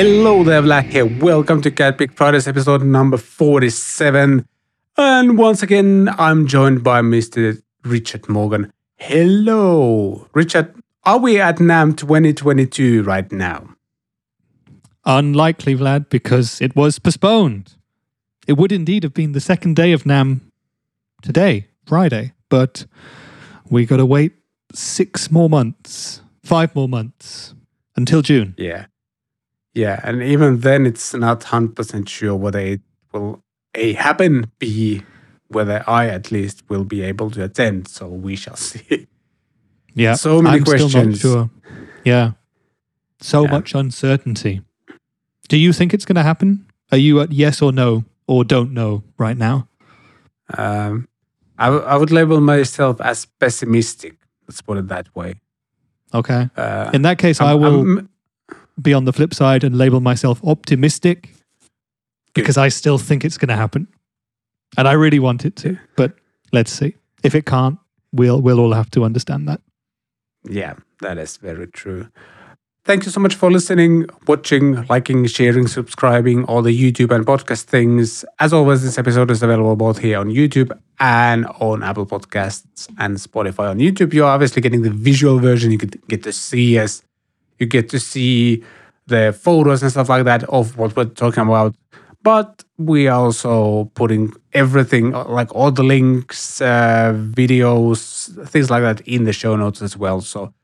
Hello there, Vlad here. Welcome to Cat Pick Fridays, episode number 47. And once again, I'm joined by Mr. Richard Morgan. Hello. Richard, are we at NAM 2022 right now? Unlikely, Vlad, because it was postponed. It would indeed have been the second day of NAM today, Friday, but we got to wait 5 more months until June. Yeah, and even then it's not 100% sure whether it will A, happen, B, whether I at least will be able to attend, so we shall see. Yeah, so many questions. Still not sure. Yeah, much uncertainty. Do you think it's going to happen? Are you at yes or no or don't know right now? I would label myself as pessimistic. Let's put it that way. Okay. In that case, I will be on the flip side and label myself optimistic because I still think it's going to happen. And I really want it to, but let's see. If it can't, we'll all have to understand that. Yeah, that is very true. Thank you so much for listening, watching, liking, sharing, subscribing, all the YouTube and podcast things. As always, this episode is available both here on YouTube and on Apple Podcasts and Spotify. On YouTube, you're obviously getting the visual version. You get to see us. You get to see the photos and stuff like that of what we're talking about. But we are also putting everything, like all the links, videos, things like that in the show notes as well. So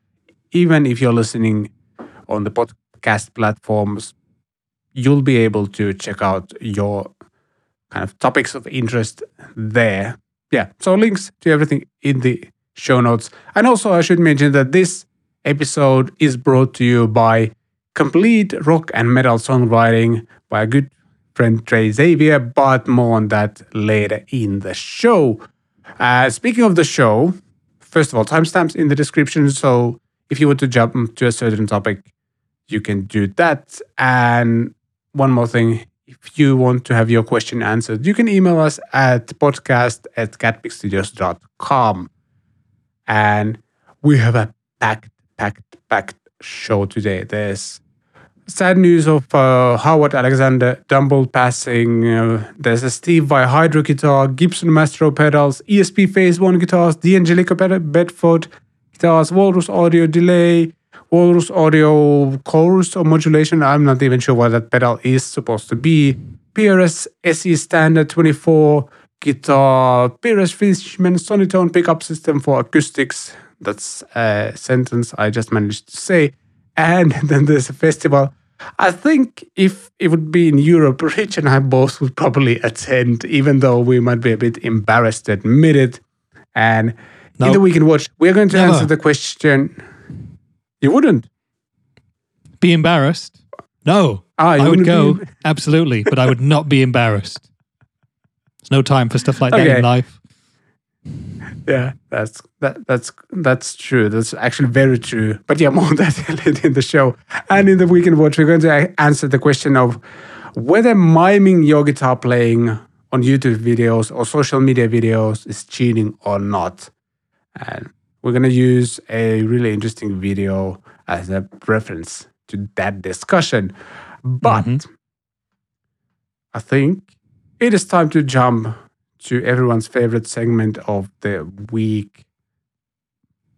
even if you're listening on the podcast platforms, you'll be able to check out your kind of topics of interest there. Yeah, so links to everything in the show notes. And also I should mention that this episode is brought to you by complete rock and metal songwriting by a good friend Trey Xavier, but more on that later in the show. Speaking of the show, first of all, timestamps in the description, so if you were to jump to a certain topic, you can do that. And one more thing, if you want to have your question answered, you can email us at podcast@catpicstudios.com. And we have a packed show today. There's sad news of Howard Alexander Dumble passing. There's a Steve Vai hydro guitar, Gibson Maestro pedals, ESP Phase 1 guitars, D'Angelico Bedford guitars, Walrus Audio delay, Walrus Audio chorus or modulation. I'm not even sure what that pedal is supposed to be. PRS SE Standard 24 guitar, PRS Fishman Sonitone pickup system for acoustics. That's a sentence I just managed to say. And then there's a festival. I think if it would be in Europe, Rich and I both would probably attend, even though we might be a bit embarrassed to admit it. And in the Weekend Watch, we're going to answer the question. You wouldn't? Be embarrassed? No. I would go, absolutely, but I would not be embarrassed. There's no time for stuff like that in life. Yeah, that's true. That's actually very true. But yeah, more on that later in the show. And in the Weekend Watch, we're going to answer the question of whether miming your guitar playing on YouTube videos or social media videos is cheating or not. And we're going to use a really interesting video as a reference to that discussion. But I think it is time to jump to everyone's favorite segment of the week.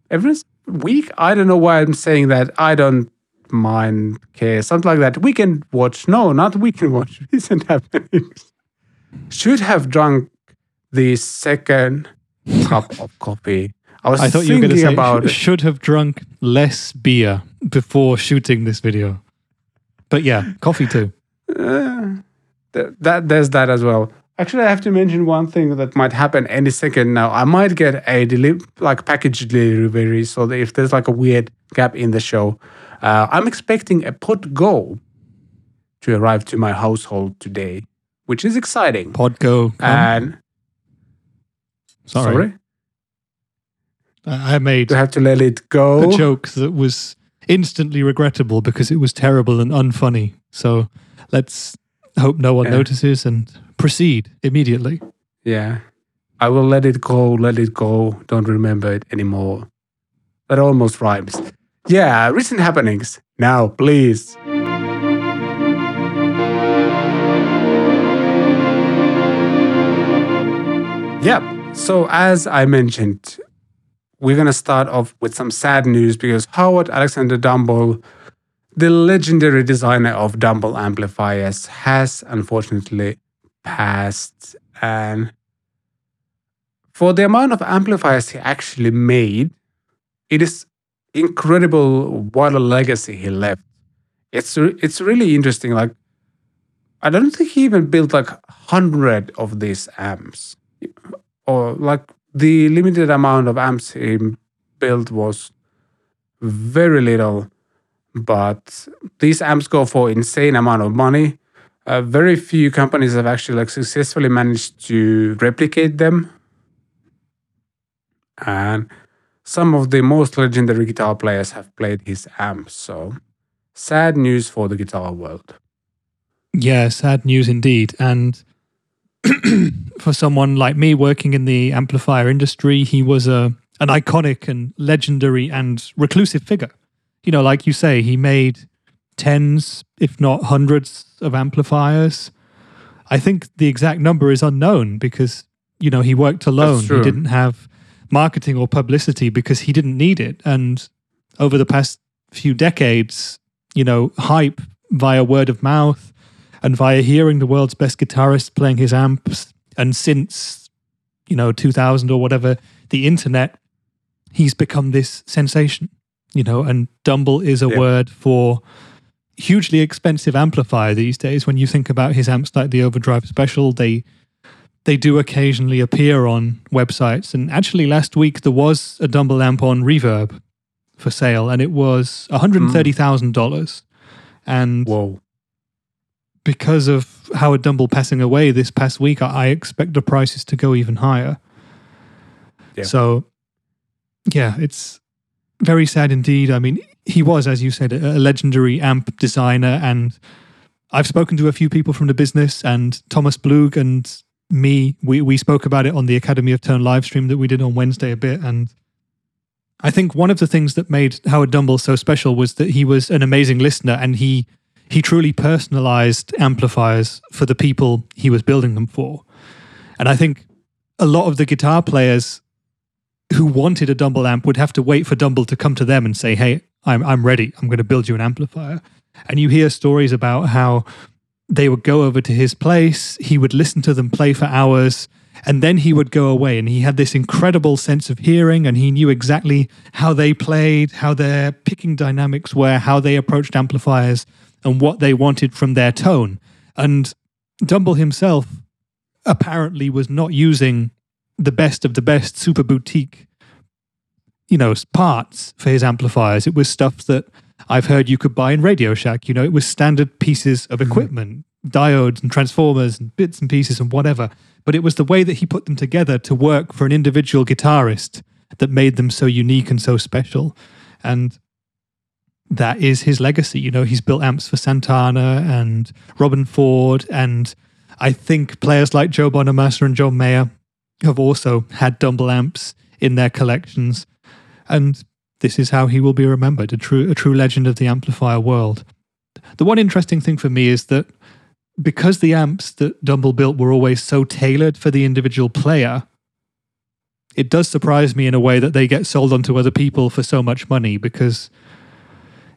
Everyone's week? I don't know why I'm saying that. I don't mind, care, something like that. Weekend Watch. No, not Weekend Watch. Recent happenings. Should have drunk the second cup of coffee. I thought you were going to say should have drunk less beer before shooting this video. But yeah, coffee too. There's that as well. Actually, I have to mention one thing that might happen any second now. I might get a package delivery, so that if there's like a weird gap in the show, I'm expecting a Podgo to arrive to my household today, which is exciting. Podgo. And sorry? I made... You have to let it go. A joke that was instantly regrettable because it was terrible and unfunny. So let's hope no one notices and... proceed immediately. Yeah. I will let it go. Don't remember it anymore. That almost rhymes. Yeah, recent happenings. Now, please. Yeah. So as I mentioned, we're going to start off with some sad news because Howard Alexander Dumble, the legendary designer of Dumble amplifiers, has unfortunately passed. And for the amount of amplifiers he actually made, it is incredible what a legacy he left. It's really interesting. Like, I don't think he even built like 100 of these amps, or like the limited amount of amps he built was very little. But these amps go for insane amount of money. Very few companies have actually like successfully managed to replicate them. And some of the most legendary guitar players have played his amps. So sad news for the guitar world. Yeah, sad news indeed. And for someone like me working in the amplifier industry, he was an iconic and legendary and reclusive figure. You know, like you say, he made tens, if not hundreds, of amplifiers. I think the exact number is unknown because, you know, he worked alone. He didn't have marketing or publicity because he didn't need it. And over the past few decades, you know, hype via word of mouth and via hearing the world's best guitarist playing his amps, and since, you know, 2000 or whatever, the internet, he's become this sensation. You know, and Dumble is a word for hugely expensive amplifier these days. When you think about his amps like the Overdrive Special, they do occasionally appear on websites. And actually last week there was a Dumble amp on Reverb for sale, and it was $130,000. And whoa. Because of Howard Dumble passing away this past week, I expect the prices to go even higher. Yeah. So, yeah, it's very sad indeed. I mean, he was, as you said, a legendary amp designer, and I've spoken to a few people from the business, and Thomas Blug and me, we spoke about it on the Academy of Tone live stream that we did on Wednesday a bit, and I think one of the things that made Howard Dumble so special was that he was an amazing listener, and he truly personalized amplifiers for the people he was building them for. And I think a lot of the guitar players who wanted a Dumble amp would have to wait for Dumble to come to them and say, hey, I'm ready. I'm going to build you an amplifier. And you hear stories about how they would go over to his place, he would listen to them play for hours, and then he would go away. And he had this incredible sense of hearing, and he knew exactly how they played, how their picking dynamics were, how they approached amplifiers, and what they wanted from their tone. And Dumble himself apparently was not using the best of the best super boutique, you know, parts for his amplifiers. It was stuff that I've heard you could buy in Radio Shack. You know, it was standard pieces of equipment, diodes and transformers and bits and pieces and whatever. But it was the way that he put them together to work for an individual guitarist that made them so unique and so special. And that is his legacy. You know, he's built amps for Santana and Robin Ford, and I think players like Joe Bonamassa and John Mayer have also had Dumble amps in their collections. And this is how he will be remembered, a true legend of the amplifier world. The one interesting thing for me is that because the amps that Dumble built were always so tailored for the individual player, it does surprise me in a way that they get sold onto other people for so much money, because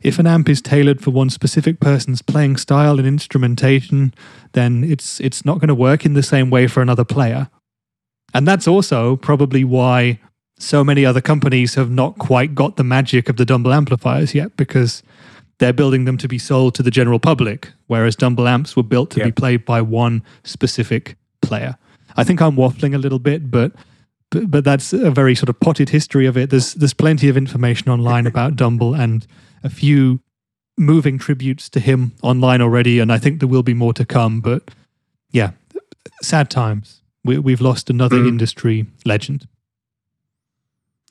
if an amp is tailored for one specific person's playing style and instrumentation, then it's not going to work in the same way for another player. And that's also probably why so many other companies have not quite got the magic of the Dumble amplifiers yet, because they're building them to be sold to the general public, whereas Dumble amps were built to be played by one specific player. I think I'm waffling a little bit, but that's a very sort of potted history of it. There's plenty of information online about Dumble and a few moving tributes to him online already, and I think there will be more to come. But yeah, sad times. We've lost another industry legend.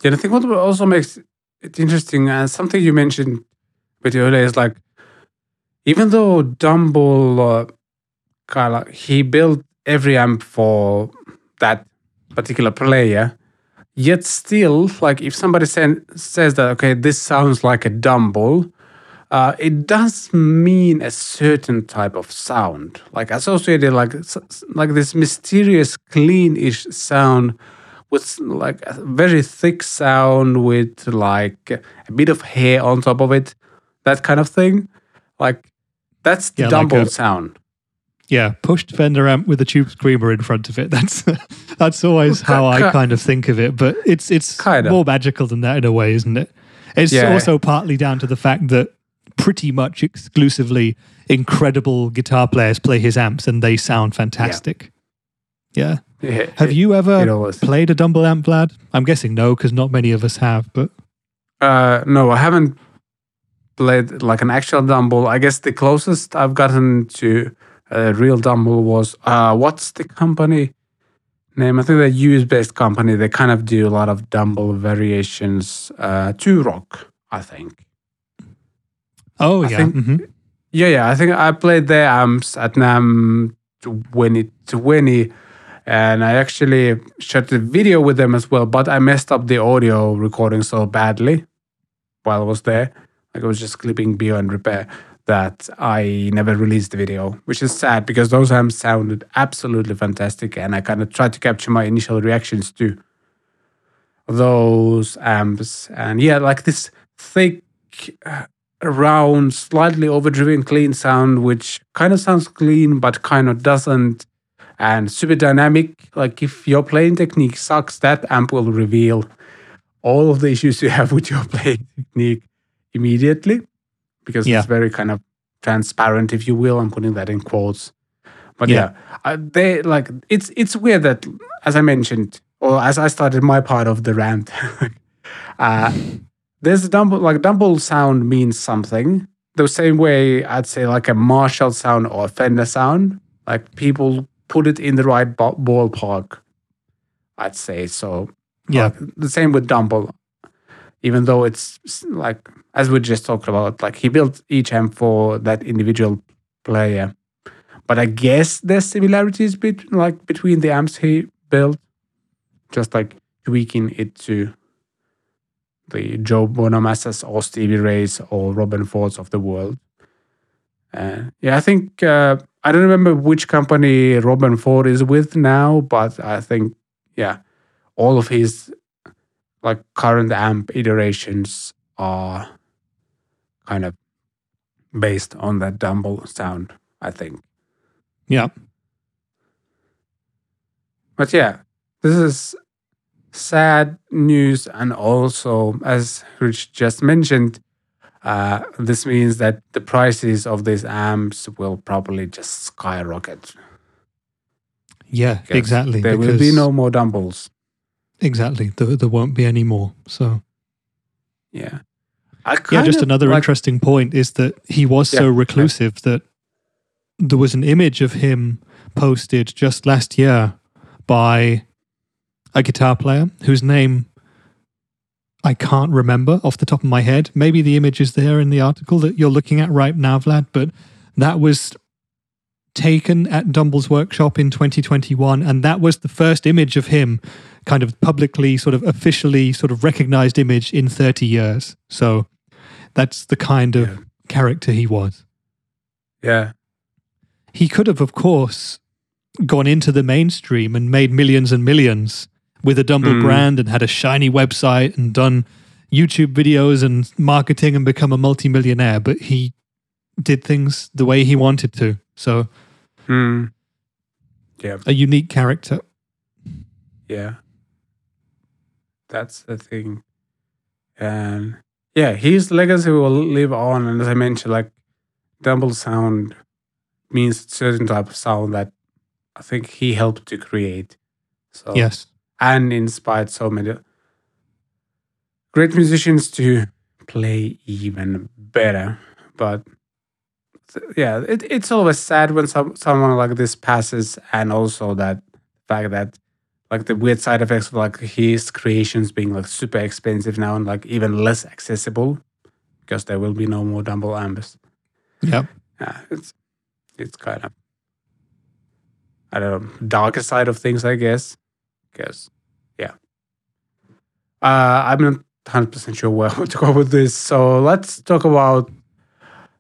Yeah, and I think what also makes it interesting, and something you mentioned a bit earlier, is like, even though Dumble, he built every amp for that particular player, yet still, like, if somebody says that, okay, this sounds like a Dumble, It does mean a certain type of sound, like associated like this mysterious clean-ish sound with like a very thick sound with like a bit of hair on top of it, that kind of thing. Like that's the Dumble sound. Yeah, pushed Fender amp with a tube screamer in front of it. That's always how I kind of think of it, but it's kind of more magical than that in a way, isn't it? It's also partly down to the fact that pretty much exclusively incredible guitar players play his amps and they sound fantastic. Yeah. Have you ever played a Dumble amp, Vlad? I'm guessing no, because not many of us have, but... No, I haven't played like an actual Dumble. I guess the closest I've gotten to a real Dumble was... what's the company name? I think they're a US-based company. They kind of do a lot of Dumble variations. Two Rock, I think. Oh, yeah. I think I played their amps at NAM 2020, and I actually shot the video with them as well, but I messed up the audio recording so badly while I was there. Like I was just clipping beyond repair that I never released the video, which is sad because those amps sounded absolutely fantastic, and I kind of tried to capture my initial reactions to those amps. And yeah, like this thick... round, slightly overdriven clean sound, which kind of sounds clean but kind of doesn't, and super dynamic. Like if your playing technique sucks, that amp will reveal all of the issues you have with your playing technique immediately, because it's very kind of transparent, if you will. I'm putting that in quotes, but they like it's weird that, as I mentioned, or as I started my part of the rant, there's a Dumble, like Dumble sound means something. The same way I'd say like a Marshall sound or a Fender sound, like people put it in the right ballpark, I'd say. So yeah, like, the same with Dumble, even though it's like, as we just talked about, like he built each amp for that individual player. But I guess there's similarities between the amps he built, just like tweaking it to the Joe Bonamassa's or Stevie Ray's or Robin Ford's of the world. I think, I don't remember which company Robin Ford is with now, but I think, all of his like current amp iterations are kind of based on that Dumble sound, I think. Yeah. But this is sad news, and also, as Rich just mentioned, this means that the prices of these amps will probably just skyrocket. Yeah, because exactly. There will be no more Dumbles. Exactly. There won't be any more. So, yeah. Just another interesting point is that he was so reclusive that there was an image of him posted just last year by a guitar player whose name I can't remember off the top of my head. Maybe the image is there in the article that you're looking at right now, Vlad, but that was taken at Dumble's workshop in 2021, and that was the first image of him, kind of publicly, sort of officially, sort of recognized image in 30 years. So that's the kind of character he was. Yeah. He could have, of course, gone into the mainstream and made millions and millions with a Dumble brand and had a shiny website and done YouTube videos and marketing and become a multimillionaire, but he did things the way he wanted to. So, a unique character. Yeah. That's the thing. And his legacy will live on. And as I mentioned, like Dumble sound means a certain type of sound that I think he helped to create. So, yes. And inspired so many great musicians to play even better. But it's always sad when someone like this passes, and also that fact that like the weird side effects of like his creations being like super expensive now and like even less accessible because there will be no more Dumble amps. Yep. Yeah. It's kind of, I don't know, darker side of things, I guess. I'm not 100% sure where to go with this. So let's talk about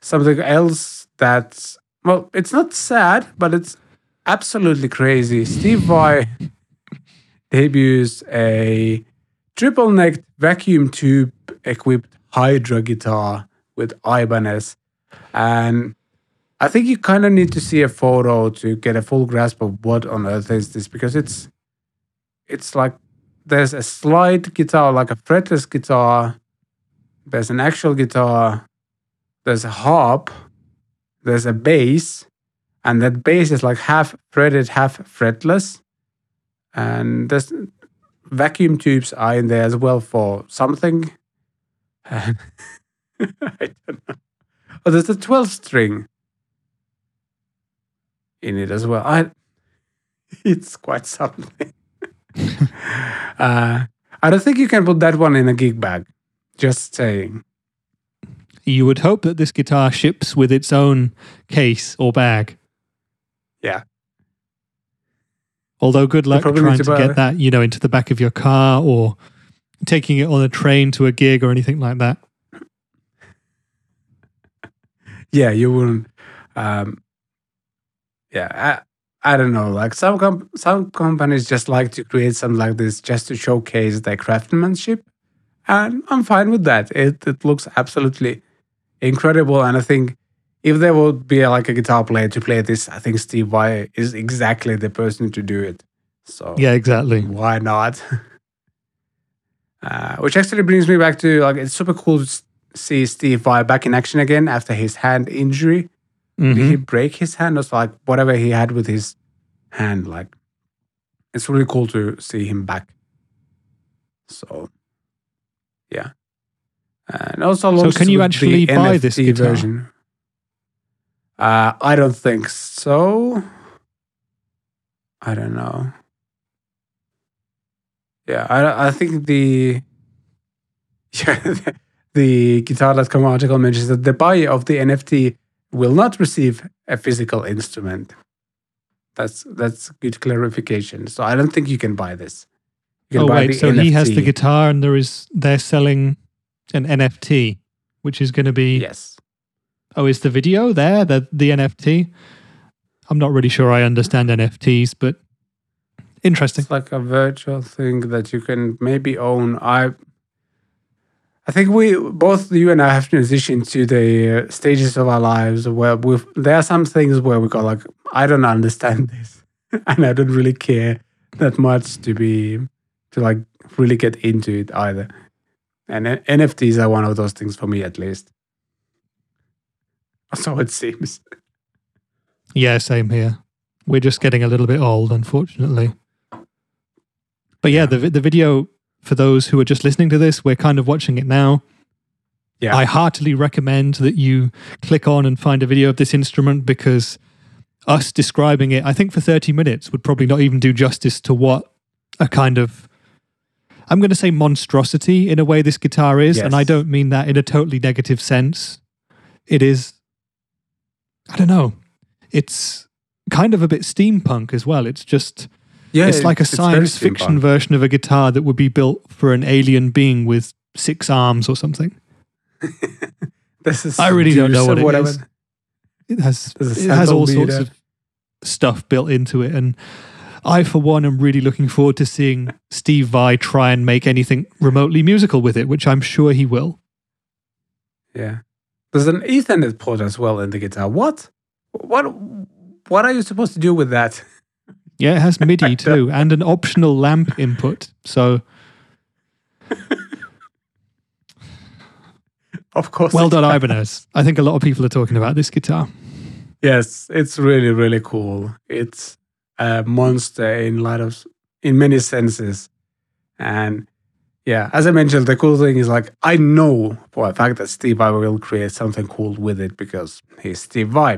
something else that's, well, it's not sad, but it's absolutely crazy. Steve Vai debuts a triple-necked vacuum tube-equipped Hydra guitar with Ibanez. And I think you kind of need to see a photo to get a full grasp of what on earth is this, because it's like there's a slide guitar, like a fretless guitar. There's an actual guitar. There's a harp. There's a bass. And that bass is like half fretted, half fretless. And there's vacuum tubes are in there as well for something. I don't know. Oh, there's a 12 string in it as well. It's quite something. I don't think you can put that one in a gig bag. Just saying. You would hope that this guitar ships with its own case or bag. Yeah. Although good luck trying to get that, you know, into the back of your car or taking it on a train to a gig or anything like that. Yeah, you wouldn't. I don't know. Like some companies just like to create something like this just to showcase their craftsmanship. And I'm fine with that. It looks absolutely incredible. And I think if there would be like a guitar player to play this, I think Steve Vai is exactly the person to do it. So yeah, exactly. Why not? Which actually brings me back to, like, it's super cool to see Steve Vai back in action again after his hand injury. Mm-hmm. Did he break his hand? It was like whatever he had with his hand. Like, it's really cool to see him back. So, yeah. And also, so can you actually buy NFT this guitar version? I don't think so. I don't know. Yeah, I think the guitar.com article mentions that the buyer of the NFT will not receive a physical instrument. That's good clarification. So I don't think you can buy this. You can buy the NFT. He has the guitar and they're selling an NFT, which is going to be... Yes. Oh, is the video there, the NFT? I'm not really sure I understand NFTs, but interesting. It's like a virtual thing that you can maybe own. I think both you and I have transitioned to the stages of our lives where there are some things where we go like, I don't understand this. And I don't really care that much to really get into it either. And NFTs are one of those things for me, at least. So it seems. Yeah, same here. We're just getting a little bit old, unfortunately. But yeah, the video, for those who are just listening to this, we're kind of watching it now. Yeah. I heartily recommend that you click on and find a video of this instrument, because us describing it, I think for 30 minutes, would probably not even do justice to what a kind of, I'm going to say, monstrosity in a way this guitar is. Yes. And I don't mean that in a totally negative sense. It is, I don't know, it's kind of a bit steampunk as well. It's just... Yeah, it's like a science fiction version of a guitar that would be built for an alien being with 6 arms or something. I really don't know what it is. It has all sorts of stuff built into it. And I, for one, am really looking forward to seeing Steve Vai try and make anything remotely musical with it, which I'm sure he will. Yeah. There's an Ethernet port as well in the guitar. What are you supposed to do with that? Yeah, it has MIDI too, and an optional lamp input. So, of course. Well done, Ibanez. I think a lot of people are talking about this guitar. Yes, it's really, really cool. It's a monster in many senses, and yeah, as I mentioned, the cool thing is, like, I know for a fact that Steve Vai will create something cool with it because he's Steve Vai.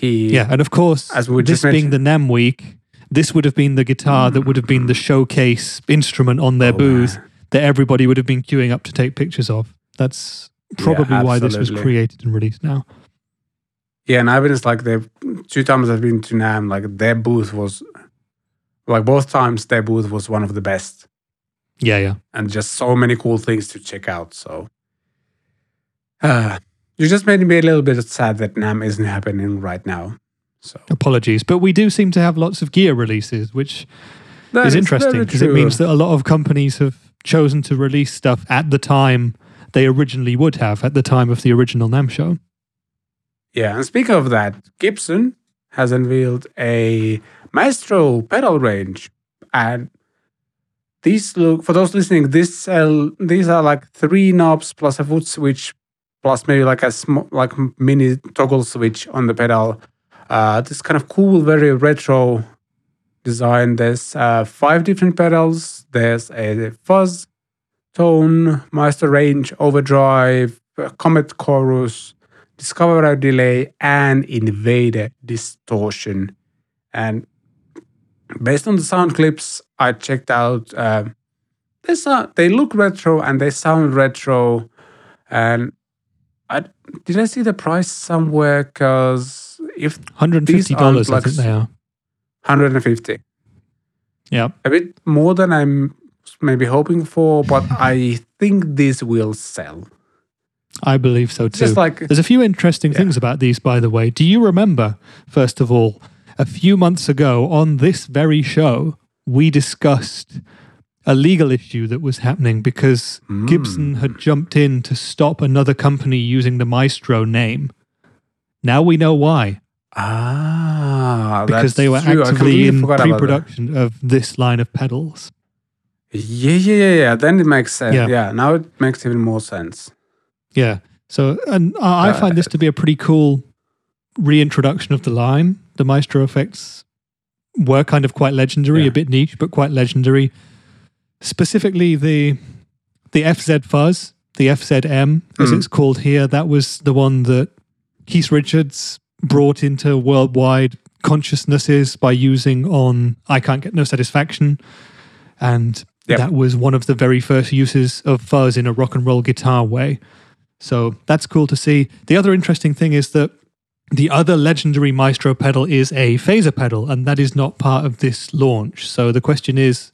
And of course, as we just mentioned, being the NAM week. This would have been the guitar that would have been the showcase instrument on their booth that everybody would have been queuing up to take pictures of. That's probably why this was created and released now. Yeah, and Ibanez, like, they've 2 times I've been to NAMM, like, their booth was, like, both times their booth was one of the best. Yeah, yeah. And just so many cool things to check out, so. You just made me a little bit sad that NAM isn't happening right now. So apologies, but we do seem to have lots of gear releases, which is interesting because it means that a lot of companies have chosen to release stuff at the time they originally would have, at the time of the original NAM show. Yeah, and speaking of that, Gibson has unveiled a Maestro pedal range, and these look, for those listening, this these are like 3 knobs plus a foot switch plus maybe like a like mini toggle switch on the pedal. This kind of cool, very retro design. There's 5 different pedals. There's a fuzz, tone, master range, overdrive, comet chorus, discoverer delay, and invader distortion. And based on the sound clips I checked out, they look retro and they sound retro. And did I see the price somewhere? Because if $150, like, I think they are. 150. Yeah. A bit more than I'm maybe hoping for, but I think this will sell. I believe so too. Just like, there's a few interesting things about these, by the way. Do you remember, first of all, a few months ago on this very show, we discussed a legal issue that was happening because Gibson had jumped in to stop another company using the Maestro name. Now we know why. Ah, because they were actively in pre-production of this line of pedals. Yeah. Then it makes sense. Yeah, now it makes even more sense. Yeah. So, and I find this to be a pretty cool reintroduction of the line. The Maestro effects were kind of quite legendary, a bit niche, but quite legendary. Specifically, the FZ Fuzz, the FZM, as it's called here, that was the one that Keith Richards brought into worldwide consciousnesses by using on I Can't Get No Satisfaction. And that was one of the very first uses of fuzz in a rock and roll guitar way. So that's cool to see. The other interesting thing is that the other legendary Maestro pedal is a phaser pedal, and that is not part of this launch. So the question is,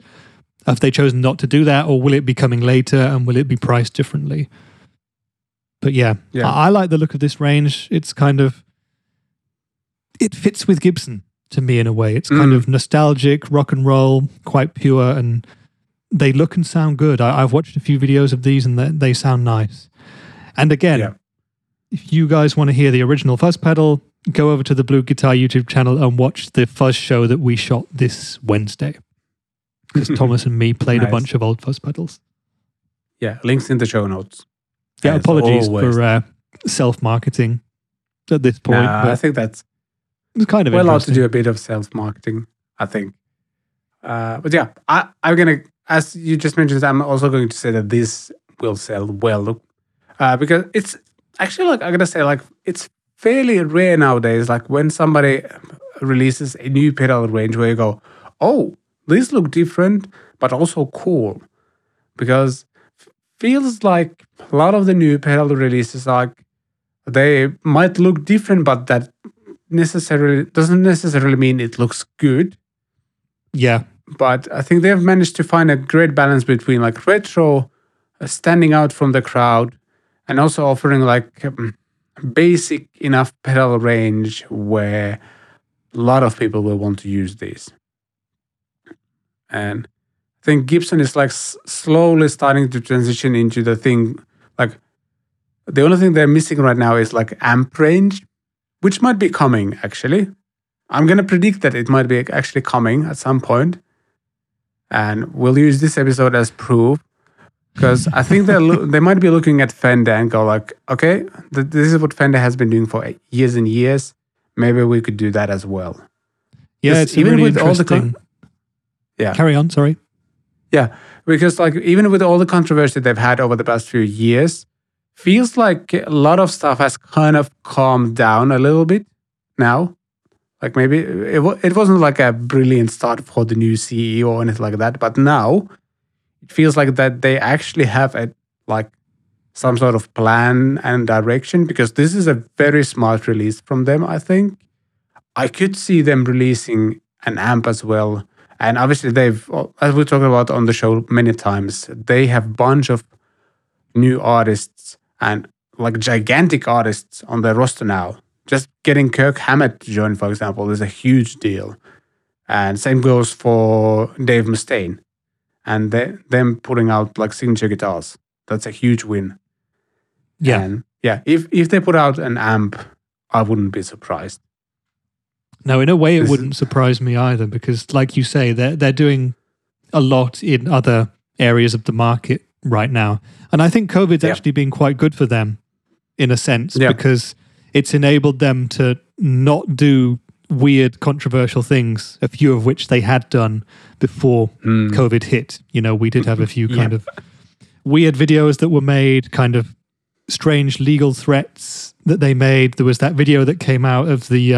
have they chosen not to do that, or will it be coming later, and will it be priced differently? But I like the look of this range. It's kind of... it fits with Gibson to me in a way. It's kind of nostalgic, rock and roll, quite pure, and they look and sound good. I've watched a few videos of these, and they sound nice. And again... yeah. If you guys want to hear the original fuzz pedal, go over to the Blue Guitar YouTube channel and watch the fuzz show that we shot this Wednesday. Because Thomas and me played a bunch of old fuzz pedals. Yeah, links in the show notes. Yeah, apologies for self-marketing at this point. Nah, I think that's... it's kind of... we're allowed to do a bit of self-marketing, I think. But yeah, I'm going to... as you just mentioned, I'm also going to say that this will sell well. Because it's... actually, like, I'm going to say, like, it's fairly rare nowadays, like, when somebody releases a new pedal range where you go, oh, these look different, but also cool. Because feels like a lot of the new pedal releases, like, they might look different, but that doesn't necessarily mean it looks good. Yeah. But I think they've managed to find a great balance between, like, retro, standing out from the crowd, and also offering like basic enough pedal range where a lot of people will want to use these. And I think Gibson is like slowly starting to transition into the thing. Like, the only thing they're missing right now is like amp range, which might be coming actually. I'm going to predict that it might be actually coming at some point. And we'll use this episode as proof. Because I think they might be looking at Fender and go like, okay, this is what Fender has been doing for years and years. Maybe we could do that as well. Yeah, it's even really with interesting. All the carry on, sorry. Yeah, because like even with all the controversy they've had over the past few years, feels like a lot of stuff has kind of calmed down a little bit now. Like maybe it wasn't like a brilliant start for the new CEO or anything like that, but now... feels like that they actually have a like some sort of plan and direction, because this is a very smart release from them, I think. I could see them releasing an amp as well. And obviously they've, as we talked about on the show many times, they have a bunch of new artists and like gigantic artists on their roster now. Just getting Kirk Hammett to join, for example, is a huge deal. And same goes for Dave Mustaine. And them putting out like signature guitars. That's a huge win. Yeah. And yeah, if they put out an amp, I wouldn't be surprised. No, in a way, it wouldn't surprise me either, because like you say, they're doing a lot in other areas of the market right now. And I think COVID's actually been quite good for them in a sense, because it's enabled them to not do weird, controversial things, a few of which they had done before COVID hit. You know, we did have a few kind of weird videos that were made, kind of strange legal threats that they made. There was that video that came out of the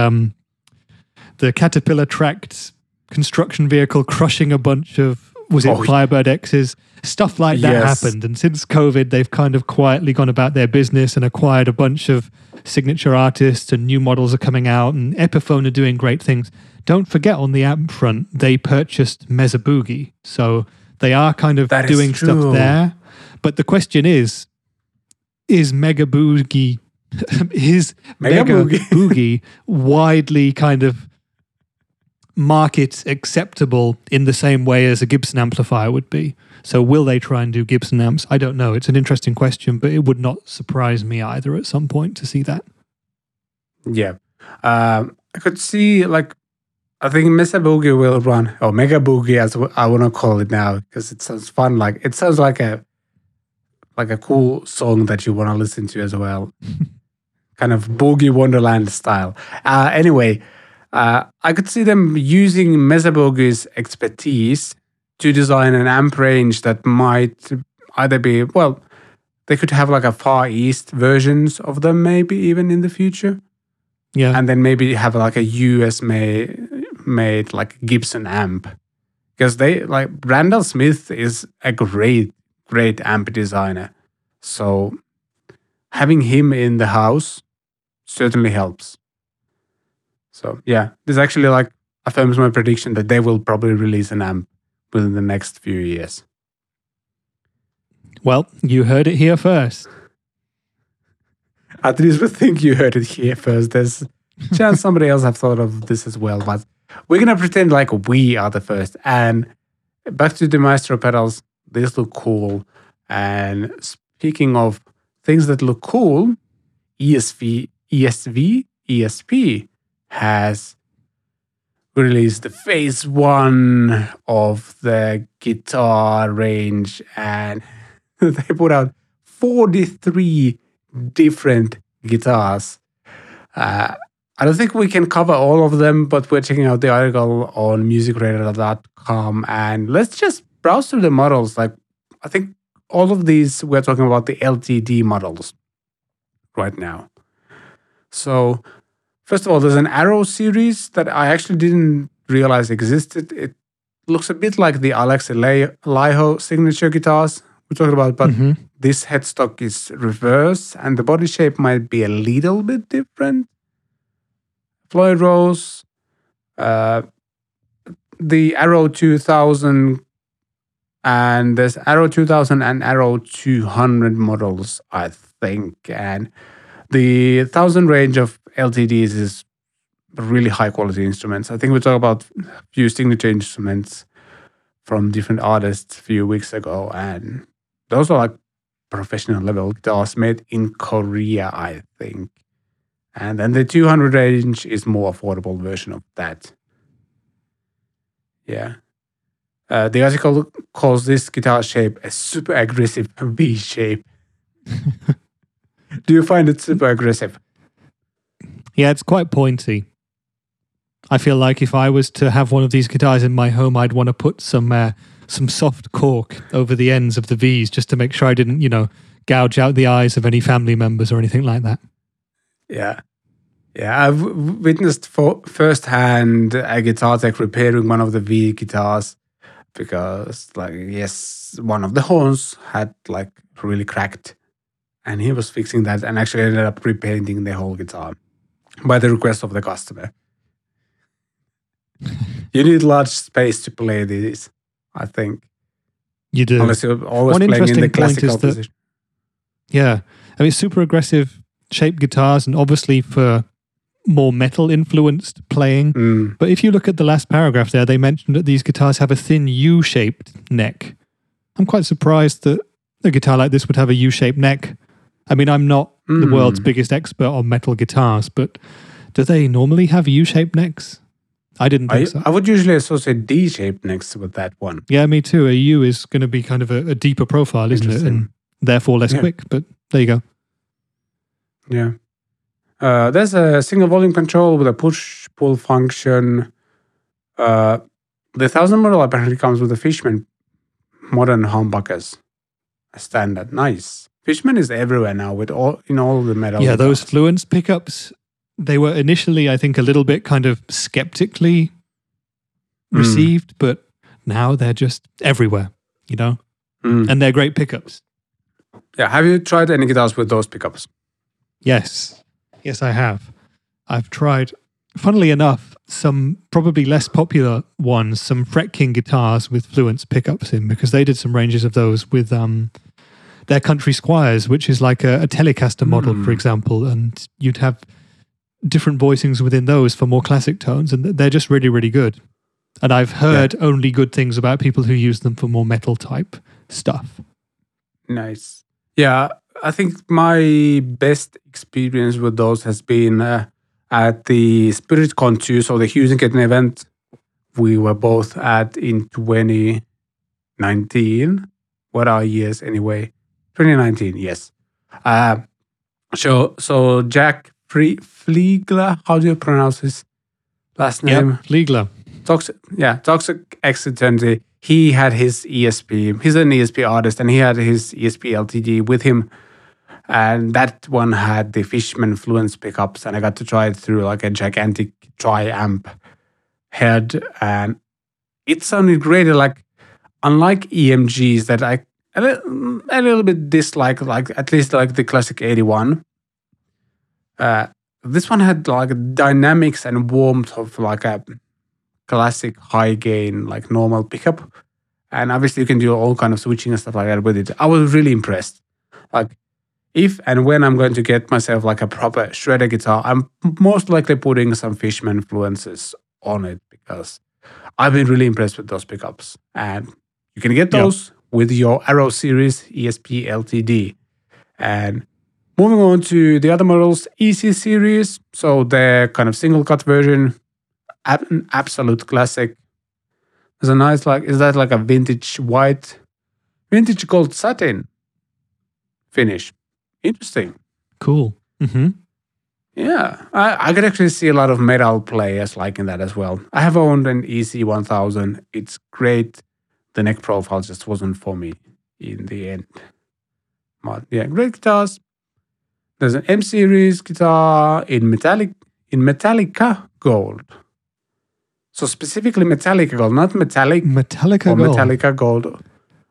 Caterpillar tracked construction vehicle crushing a bunch of, was it Firebird X's? Stuff like that happened. And since COVID, they've kind of quietly gone about their business and acquired a bunch of signature artists, and new models are coming out, and Epiphone are doing great things. Don't forget, on the amp front, they purchased Mesa Boogie. So they are kind of doing stuff there. But the question is Mega Boogie Boogie widely kind of market acceptable in the same way as a Gibson amplifier would be? So will they try and do Gibson amps? I don't know. It's an interesting question, but it would not surprise me either at some point to see that. Yeah. I could see, like, I think Mesa Boogie will run, or Mega Boogie as I want to call it now, because it sounds fun. Like, it sounds like a cool song that you want to listen to as well. Kind of Boogie Wonderland style. Anyway, I could see them using Mesa Boogie's expertise to design an amp range that might either be, well, they could have like a Far East versions of them maybe even in the future. Yeah. And then maybe have like a US made like Gibson amp. Because they, like, Randall Smith is a great amp designer. So having him in the house certainly helps. So yeah, this actually like affirms my prediction that they will probably release an amp within the next few years. Well, you heard it here first. At least we think you heard it here first. There's a chance somebody else have thought of this as well, but we're going to pretend like we are the first. And back to the Maestro pedals, these look cool. And speaking of things that look cool, ESP has released the phase one of the guitar range, and they put out 43 different guitars. I don't think we can cover all of them, but we're checking out the article on musicradar.com, and let's just browse through the models. Like, I think all of these, we're talking about the LTD models right now. So first of all, there's an Arrow series that I actually didn't realize existed. It looks a bit like the Alex Laiho signature guitars we're talking about, but this headstock is reverse, and the body shape might be a little bit different. Floyd Rose, the Arrow 2000, and there's Arrow 2000 and Arrow 200 models, I think, and the 1,000 range of LTDs is really high-quality instruments. I think we talked about a few signature instruments from different artists a few weeks ago, and those are like professional-level guitars made in Korea, I think. And then the 200 range is more affordable version of that. Yeah. The article calls this guitar shape a super aggressive V shape. Do you find it super aggressive? Yeah, it's quite pointy. I feel like if I was to have one of these guitars in my home, I'd want to put some soft cork over the ends of the V's just to make sure I didn't, gouge out the eyes of any family members or anything like that. Yeah. Yeah, I've witnessed firsthand a guitar tech repairing one of the V guitars because, one of the horns had, really cracked. And he was fixing that and actually ended up repainting the whole guitar by the request of the customer. You need large space to play these, I think. You do. Unless you're always playing in the classical position. Yeah. I mean, super aggressive shaped guitars, and obviously for more metal influenced playing. Mm. But if you look at the last paragraph there, they mentioned that these guitars have a thin U-shaped neck. I'm quite surprised that a guitar like this would have a U-shaped neck. I mean, I'm not the world's biggest expert on metal guitars, but do they normally have U-shaped necks? I didn't think so. I would usually associate D-shaped necks with that one. Yeah, me too. A U is going to be kind of a deeper profile, isn't it? And therefore less quick, but there you go. Yeah. There's a single volume control with a push-pull function. The 1000 model apparently comes with a Fishman modern humbuckers. A standard. Nice. Fishman is everywhere now with all the metal. Yeah, those Fluence pickups, they were initially, I think, a little bit kind of skeptically received, but now they're just everywhere, you know? Mm. And they're great pickups. Yeah, have you tried any guitars with those pickups? Yes, I have. I've tried, funnily enough, some probably less popular ones, some Fret King guitars with Fluence pickups in, because they did some ranges of those with their Country Squires, which is like a Telecaster model, for example, and you'd have different voicings within those for more classic tones, and they're just really, really good. And I've heard only good things about people who use them for more metal type stuff. Nice. Yeah, I think my best experience with those has been at the Spirit Contus, or the Huizingaten event we were both at in 2019. What are years anyway? 2019, yes. So Jack Fliegler, how do you pronounce his last name? Yep, Fliegler. Toxic Accident. He had his ESP. He's an ESP artist, and he had his ESP LTD with him. And that one had the Fishman Fluence pickups, and I got to try it through like a gigantic tri-amp head, and it sounded great. Like, unlike EMGs that I a little bit dislike, like at least like the classic 81, this one had like dynamics and warmth of like a classic high gain, like normal pickup. And obviously you can do all kind of switching and stuff like that with it. I was really impressed. Like, if and when I'm going to get myself like a proper shredder guitar, I'm most likely putting some Fishman Fluences on it, because I've been really impressed with those pickups. And you can get those with your Arrow Series ESP LTD. And moving on to the other models, EC Series. So their kind of single cut version, an absolute classic. There's a nice, like, is that like a vintage gold satin finish? Interesting. Cool. Mm-hmm. Yeah. I could actually see a lot of metal players liking that as well. I have owned an EC 1000. It's great. The neck profile just wasn't for me in the end. But yeah, great guitars. There's an M series guitar in Metallica Gold. So specifically Metallica Gold, not metallic. Metallica or Gold. Metallica Gold.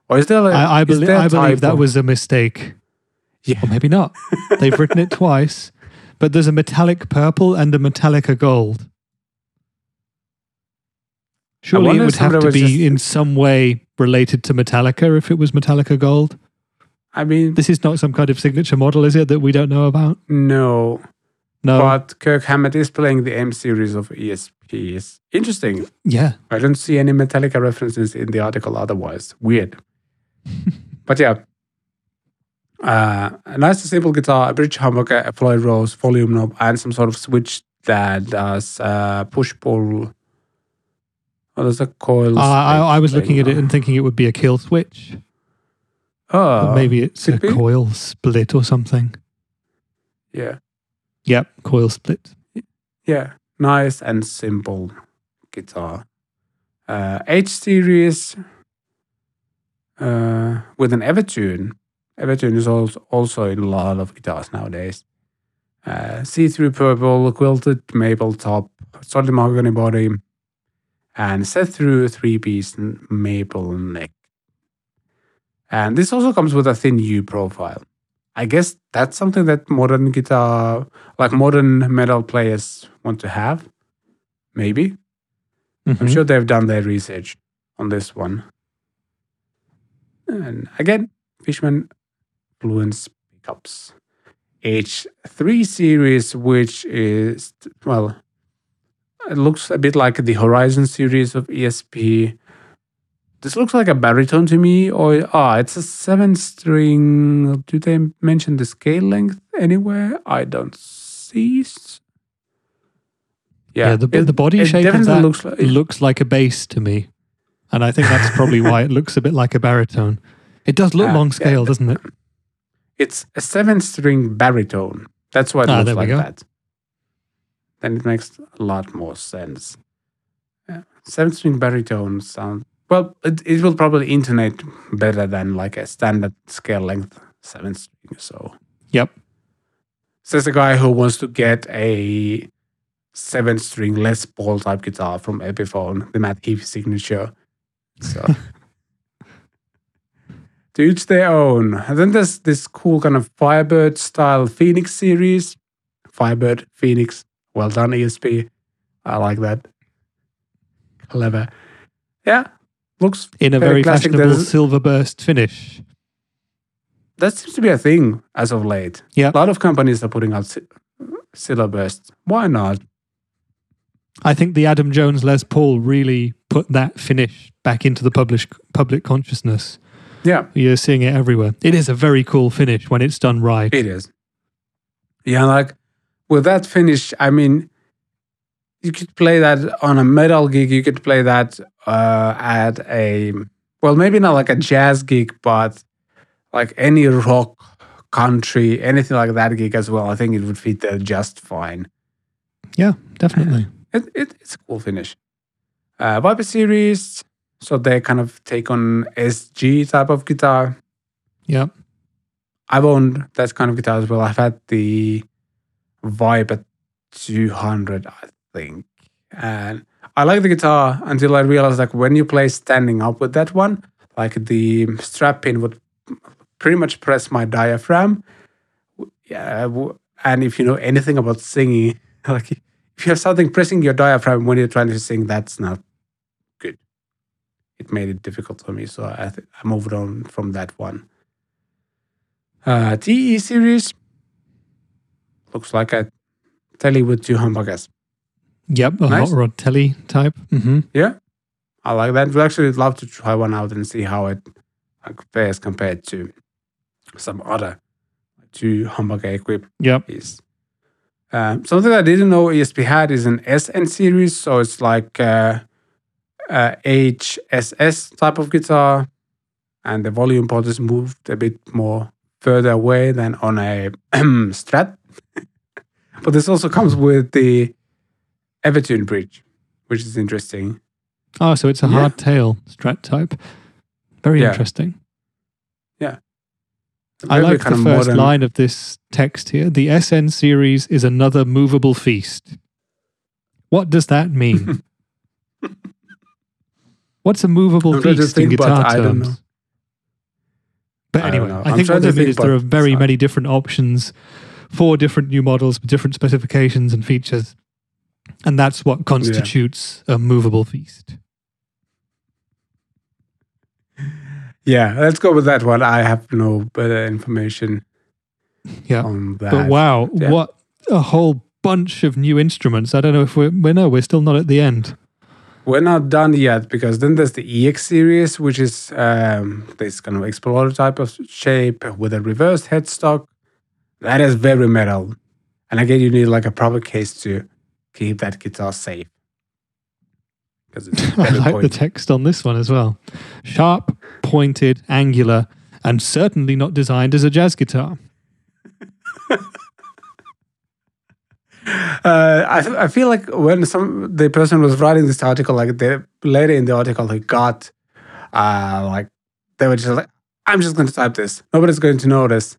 Or is there? I believe that was a mistake. Yeah. Or maybe not. They've written it twice, but there's a metallic purple and a Metallica Gold. Surely it would have to be in some way related to Metallica if it was Metallica Gold. I mean, this is not some kind of signature model, is it, that we don't know about? No. But Kirk Hammett is playing the M series of ESPs. Interesting. Yeah. I don't see any Metallica references in the article otherwise. Weird. But yeah. A nice simple guitar, a bridge humbucker, a Floyd Rose volume knob, and some sort of switch that does push-pull. What is the coil? I was looking at it and thinking it would be a kill switch. Oh. But maybe it's a coil split or something. Yeah. Yep, coil split. Yeah, nice and simple guitar. H series with an Evertune. Evertune is also in a lot of guitars nowadays. See-through purple, quilted maple top, solid mahogany body, and set-through three-piece maple neck. And this also comes with a thin U profile. I guess that's something that modern metal players want to have. Maybe. Mm-hmm. I'm sure they've done their research on this one. And again, Fishman Fluence pickups. H3 series, which is, well, it looks a bit like the Horizon series of ESP. This looks like a baritone to me, or it's a 7-string. Do they mention the scale length anywhere? I don't see. Yeah, the body shape of that looks like a bass to me. And I think that's probably why it looks a bit like a baritone. It does look long scale, doesn't it? It's a 7-string baritone. That's why it looks like that. Then it makes a lot more sense. 7-string baritone sound. Well, it will probably intonate better than like a standard scale length 7-string. So. Yep. Says a guy who wants to get a 7-string Les Paul type guitar from Epiphone, the Matt Heafy signature. So. To each their own. And then there's this cool kind of Firebird style Phoenix series. Firebird, Phoenix, well done ESP. I like that. Clever. Yeah, looks in a very fashionable silver burst finish. That seems to be a thing as of late. Yeah, a lot of companies are putting out silver bursts. Why not? I think the Adam Jones Les Paul really put that finish back into the public consciousness. Yeah. You're seeing it everywhere. It is a very cool finish when it's done right. It is. Yeah, like with that finish, I mean, you could play that on a metal gig. You could play that at a, well, maybe not like a jazz gig, but like any rock, country, anything like that gig as well. I think it would fit there just fine. Yeah, definitely. It's a cool finish. Viper series. So they kind of take on SG type of guitar. Yeah. I've owned that kind of guitar as well. I've had the Viper 200, I think. And I like the guitar until I realized like when you play standing up with that one, like the strap pin would pretty much press my diaphragm. Yeah, and if you know anything about singing, like if you have something pressing your diaphragm when you're trying to sing, that's not. It made it difficult for me, so I moved on from that one. TE series looks like a telly with two humbuckers. Yep, a hot rod telly type. Mm-hmm. Yeah, I like that. We'd actually love to try one out and see how it fares compared to some other two humbucker equipped. Yep. Something I didn't know ESP had is an SN series, so it's like... HSS type of guitar, and the volume pot is moved a bit more further away than on a Strat. But this also comes with the Evertune bridge, which is interesting. Oh, so it's a hardtail Strat type. Very interesting. Yeah. I like the first line of this text here. The SN series is another movable feast. What does that mean? What's a movable feast in guitar terms? But anyway, I think what they mean is there are very many different options for different new models with different specifications and features. And that's what constitutes a movable feast. Yeah, let's go with that one. I have no better information on that. But wow, what a whole bunch of new instruments. I don't know if we're still not at the end. We're not done yet, because then there's the EX series, which is this kind of Explorer type of shape with a reversed headstock. That is very metal. And again, you need like a proper case to keep that guitar safe. It's I like the text on this one as well. Sharp, pointed, angular, and certainly not designed as a jazz guitar. I feel like when the person was writing this article, like the later in the article, he got like they were just like, I'm just going to type this. Nobody's going to notice.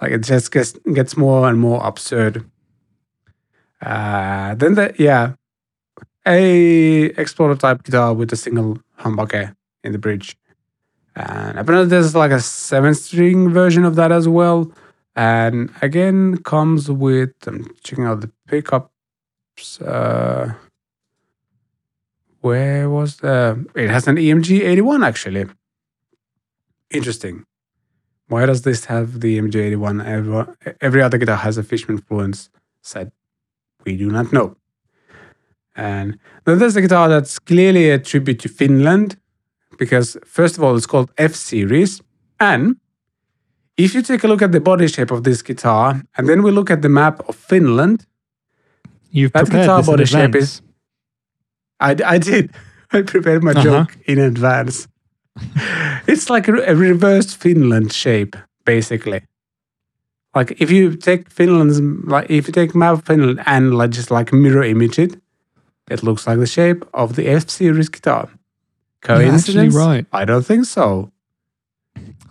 Like it just gets more and more absurd. Then a Explorer type guitar with a single humbucker in the bridge, and apparently there's like a 7-string version of that as well. And again, comes with, I'm checking out the pickups. Where was it has an EMG 81, actually. Interesting. Why does this have the MG81? Every other guitar has a Fishman Fluence set. We do not know. And then there's a guitar that's clearly a tribute to Finland, because first of all, it's called F-Series. And if you take a look at the body shape of this guitar, and then we look at the map of Finland, that guitar body shape is... I did. I prepared my joke in advance. It's like a reversed Finland shape, basically. Like if you take Finland's, like if you take map of Finland and like just like mirror image it, it looks like the shape of the F series guitar. Coincidence? You're actually right. I don't think so.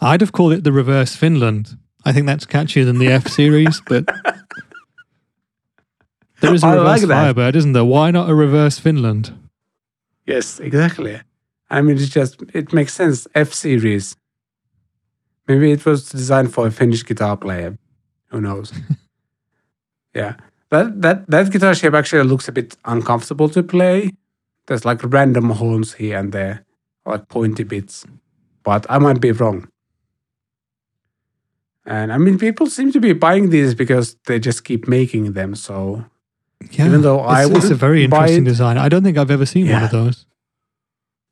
I'd have called it the reverse Finland. I think that's catchier than the F series, but there is a reverse Firebird, isn't there? Why not a reverse Finland? Yes, exactly. I mean, it's just, it makes sense. F-Series. Maybe it was designed for a Finnish guitar player. Who knows? Yeah. That guitar shape actually looks a bit uncomfortable to play. There's like random horns here and there, like pointy bits. But I might be wrong. And I mean, people seem to be buying these because they just keep making them. So yeah, even though it's a very interesting design. I don't think I've ever seen one of those.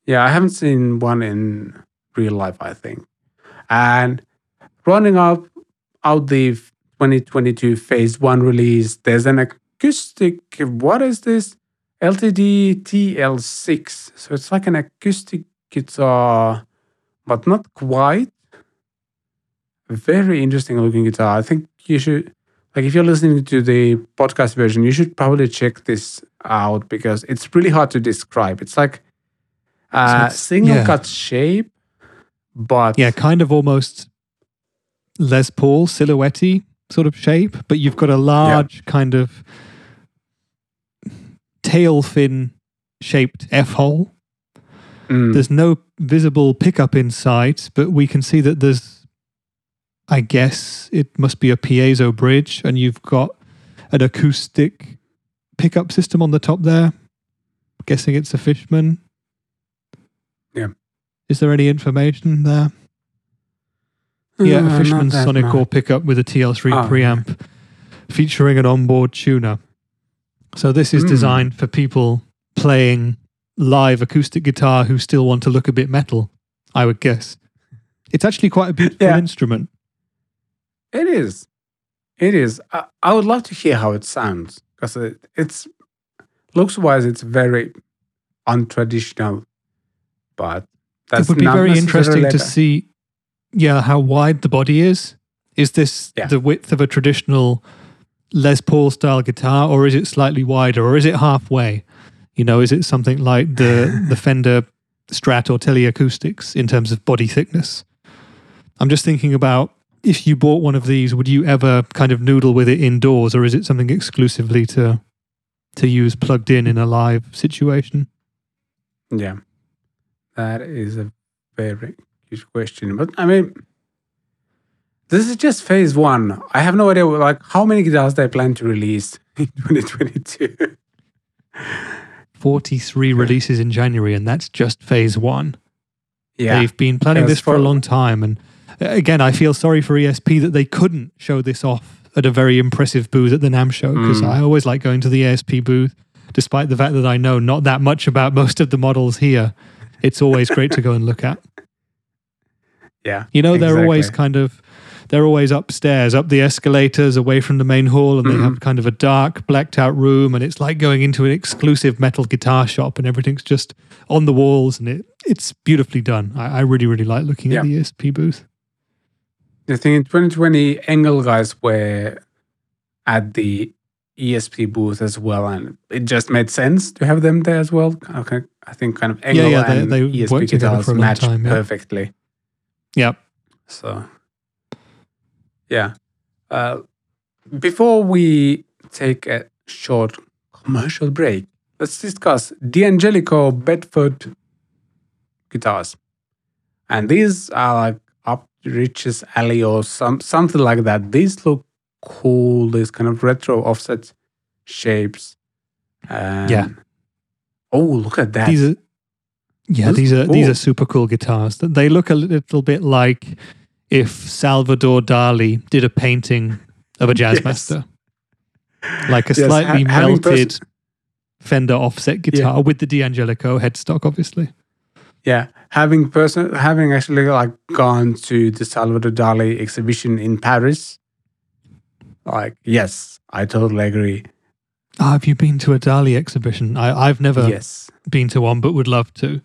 Yeah, I haven't seen one in real life, I think. And running up out the 2022 Phase 1 release, there's an acoustic, what is this? LTD TL6. So it's like an acoustic guitar, but not quite. Very interesting looking guitar. I think you should, like if you're listening to the podcast version, you should probably check this out because it's really hard to describe. It's like single cut shape, but kind of almost Les Paul silhouette-y sort of shape, but you've got a large kind of tail fin shaped F-hole. There's no visible pickup in sight, but we can see that there's, I guess it must be a piezo bridge, and you've got an acoustic pickup system on the top there. I'm guessing it's a Fishman. Yeah. Is there any information there? Yeah, a Fishman Sonic Core pickup with a TL3 preamp featuring an onboard tuner. So this is designed for people playing live acoustic guitar who still want to look a bit metal, I would guess. It's actually quite a beautiful instrument. It is. It is. I would love to hear how it sounds, because it's looks-wise, it's very untraditional. But that's it would be very interesting to see how wide the body is. Is this the width of a traditional Les Paul style guitar, or is it slightly wider, or is it halfway? You know, is it something like the Fender Strat or Tele Acoustics in terms of body thickness? I'm just thinking about if you bought one of these, would you ever kind of noodle with it indoors, or is it something exclusively to use plugged in a live situation? Yeah. That is a very huge question. But I mean, this is just Phase 1. I have no idea like how many guitars they plan to release in 2022. 43 releases in January, and that's just Phase 1. Yeah. They've been planning this for a long time. And again, I feel sorry for ESP that they couldn't show this off at a very impressive booth at the NAM show, because I always like going to the ESP booth, despite the fact that I know not that much about most of the models here. It's always great to go and look at. Yeah. You know, they're always they're always upstairs, up the escalators, away from the main hall, and they have kind of a dark, blacked out room, and it's like going into an exclusive metal guitar shop, and everything's just on the walls, and it's beautifully done. I really, really like looking at the ESP booth. I think in 2020, Engel guys were at the ESP booth as well, and it just made sense to have them there as well. Okay, I think kind of Engel and they ESP guitars match perfectly. Yeah. So, yeah. Before we take a short commercial break, let's discuss D'Angelico Bedford guitars, and these are like up the Rich's alley or something like that. These look cool, these kind of retro offset shapes. Oh, look at that. These are super cool guitars. They look a little bit like if Salvador Dali did a painting of a Jazzmaster. Yes. Like a slightly melted Fender offset guitar with the D'Angelico headstock, obviously. Yeah, having actually like gone to the Salvador Dali exhibition in Paris, like, yes, I totally agree. Oh, have you been to a Dali exhibition? I've never been to one, but would love to.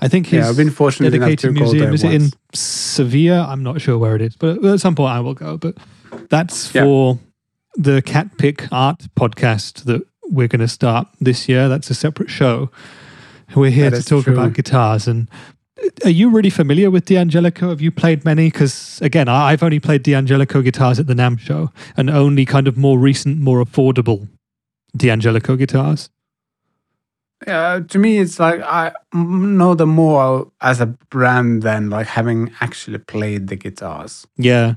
I think his I've been fortunate dedicated museum is in Sevilla. I'm not sure where it is, but at some point I will go. But that's for the Cat Pick Art podcast that we're going to start this year. That's a separate show. We're here to talk about guitars. And are you really familiar with D'Angelico? Have you played many? Because again, I've only played D'Angelico guitars at the NAMM show, and only kind of more recent, more affordable D'Angelico guitars. To me, it's like I know them more as a brand than like having actually played the guitars. Yeah,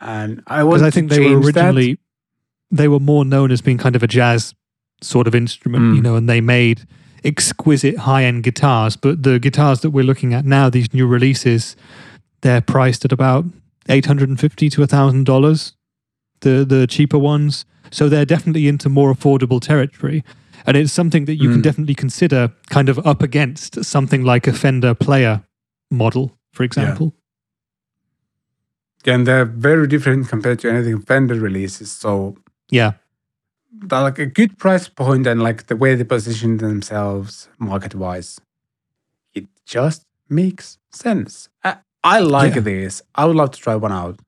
and I think they were originally they were more known as being kind of a jazz sort of instrument, you know, and they made exquisite high-end guitars. But the guitars that we're looking at now, these new releases, they're priced at about $850 to $1,000. The cheaper ones. So they're definitely into more affordable territory. And it's something that you can definitely consider kind of up against something like a Fender Player model, for example. Yeah, and they're very different compared to anything Fender releases. So yeah, they're like a good price point, and like the way they position themselves market-wise, it just makes sense. I like this. I would love to try one out.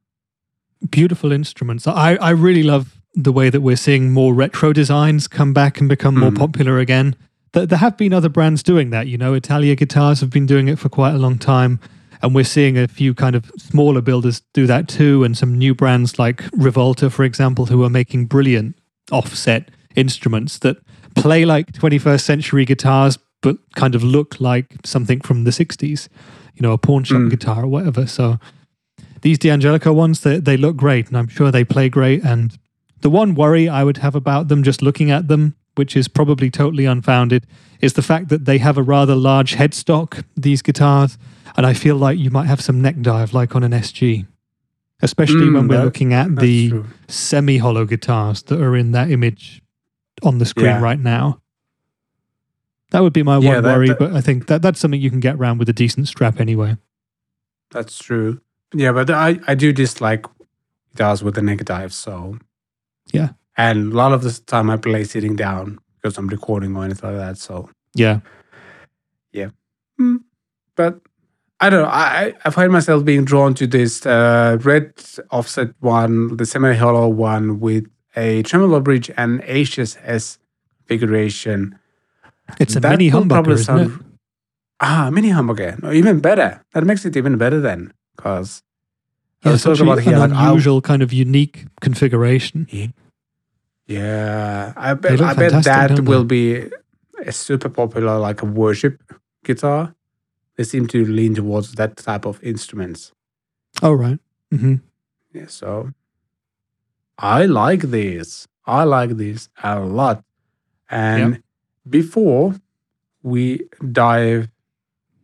Beautiful instruments. I really love the way that we're seeing more retro designs come back and become more popular again. There have been other brands doing that, you know. Italia guitars have been doing it for quite a long time, and we're seeing a few kind of smaller builders do that too, and some new brands like Rivolta, for example, who are making brilliant offset instruments that play like 21st century guitars but kind of look like something from the 60s, you know, a pawn shop guitar or whatever. So these D'Angelico ones, they look great, and I'm sure they play great. And the one worry I would have about them, just looking at them, which is probably totally unfounded, is the fact that they have a rather large headstock, these guitars, and I feel like you might have some neck dive like on an SG, especially when we're looking at the semi-hollow guitars that are in that image on the screen right now. That would be my one worry, but I think that's something you can get around with a decent strap anyway. That's true. Yeah, but I do dislike guitars with the neck dive, so... Yeah. And a lot of the time I play sitting down because I'm recording or anything like that, so... Yeah. Yeah. But, I don't know, I find myself being drawn to this red offset one, the semi-hollow one with a tremolo bridge and HSS configuration. It's a mini humbucker, isn't it? Ah, mini humbucker. No, even better. That makes it even better then, because it's about here, an unusual kind of unique configuration. Yeah, I bet that will be a super popular like a worship guitar. They seem to lean towards that type of instruments. Oh right. Mm-hmm. Yeah. So I like these a lot. And before we dive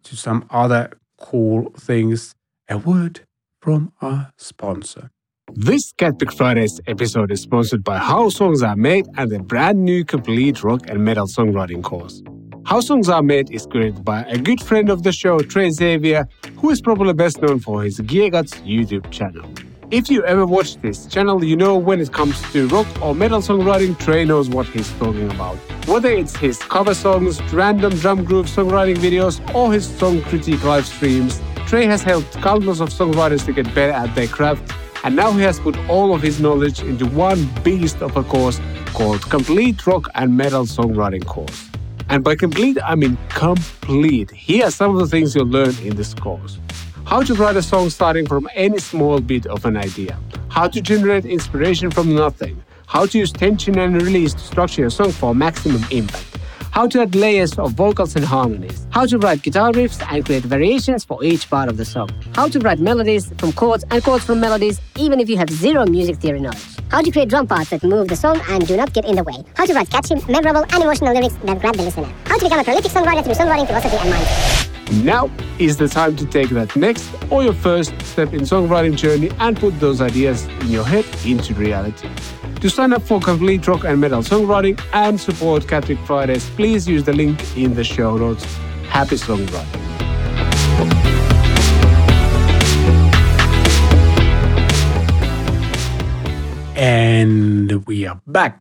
to some other cool things, a word from our sponsor. This Cat Pick Fridays episode is sponsored by How Songs Are Made and the brand new complete rock and metal songwriting course. How Songs Are Made is created by a good friend of the show, Trey Xavier, who is probably best known for his Gear Guts YouTube channel. If you ever watch this channel, you know when it comes to rock or metal songwriting, Trey knows what he's talking about. Whether it's his cover songs, random drum groove songwriting videos, or his song critique live streams, Trey has helped countless of songwriters to get better at their craft, and now he has put all of his knowledge into one beast of a course called Complete Rock and Metal Songwriting Course. And by complete, I mean complete. Here are some of the things you'll learn in this course. How to write a song starting from any small bit of an idea. How to generate inspiration from nothing. How to use tension and release to structure your song for maximum impact. How to add layers of vocals and harmonies, how to write guitar riffs and create variations for each part of the song, how to write melodies from chords and chords from melodies, even if you have zero music theory knowledge, how to create drum parts that move the song and do not get in the way, how to write catchy, memorable, and emotional lyrics that grab the listener, how to become a prolific songwriter through songwriting philosophy and mindset. Now is the time to take that next or your first step in songwriting journey and put those ideas in your head into reality. To sign up for Complete Rock and Metal Songwriting and support Catholic Fridays, please use the link in the show notes. Happy songwriting. And we are back.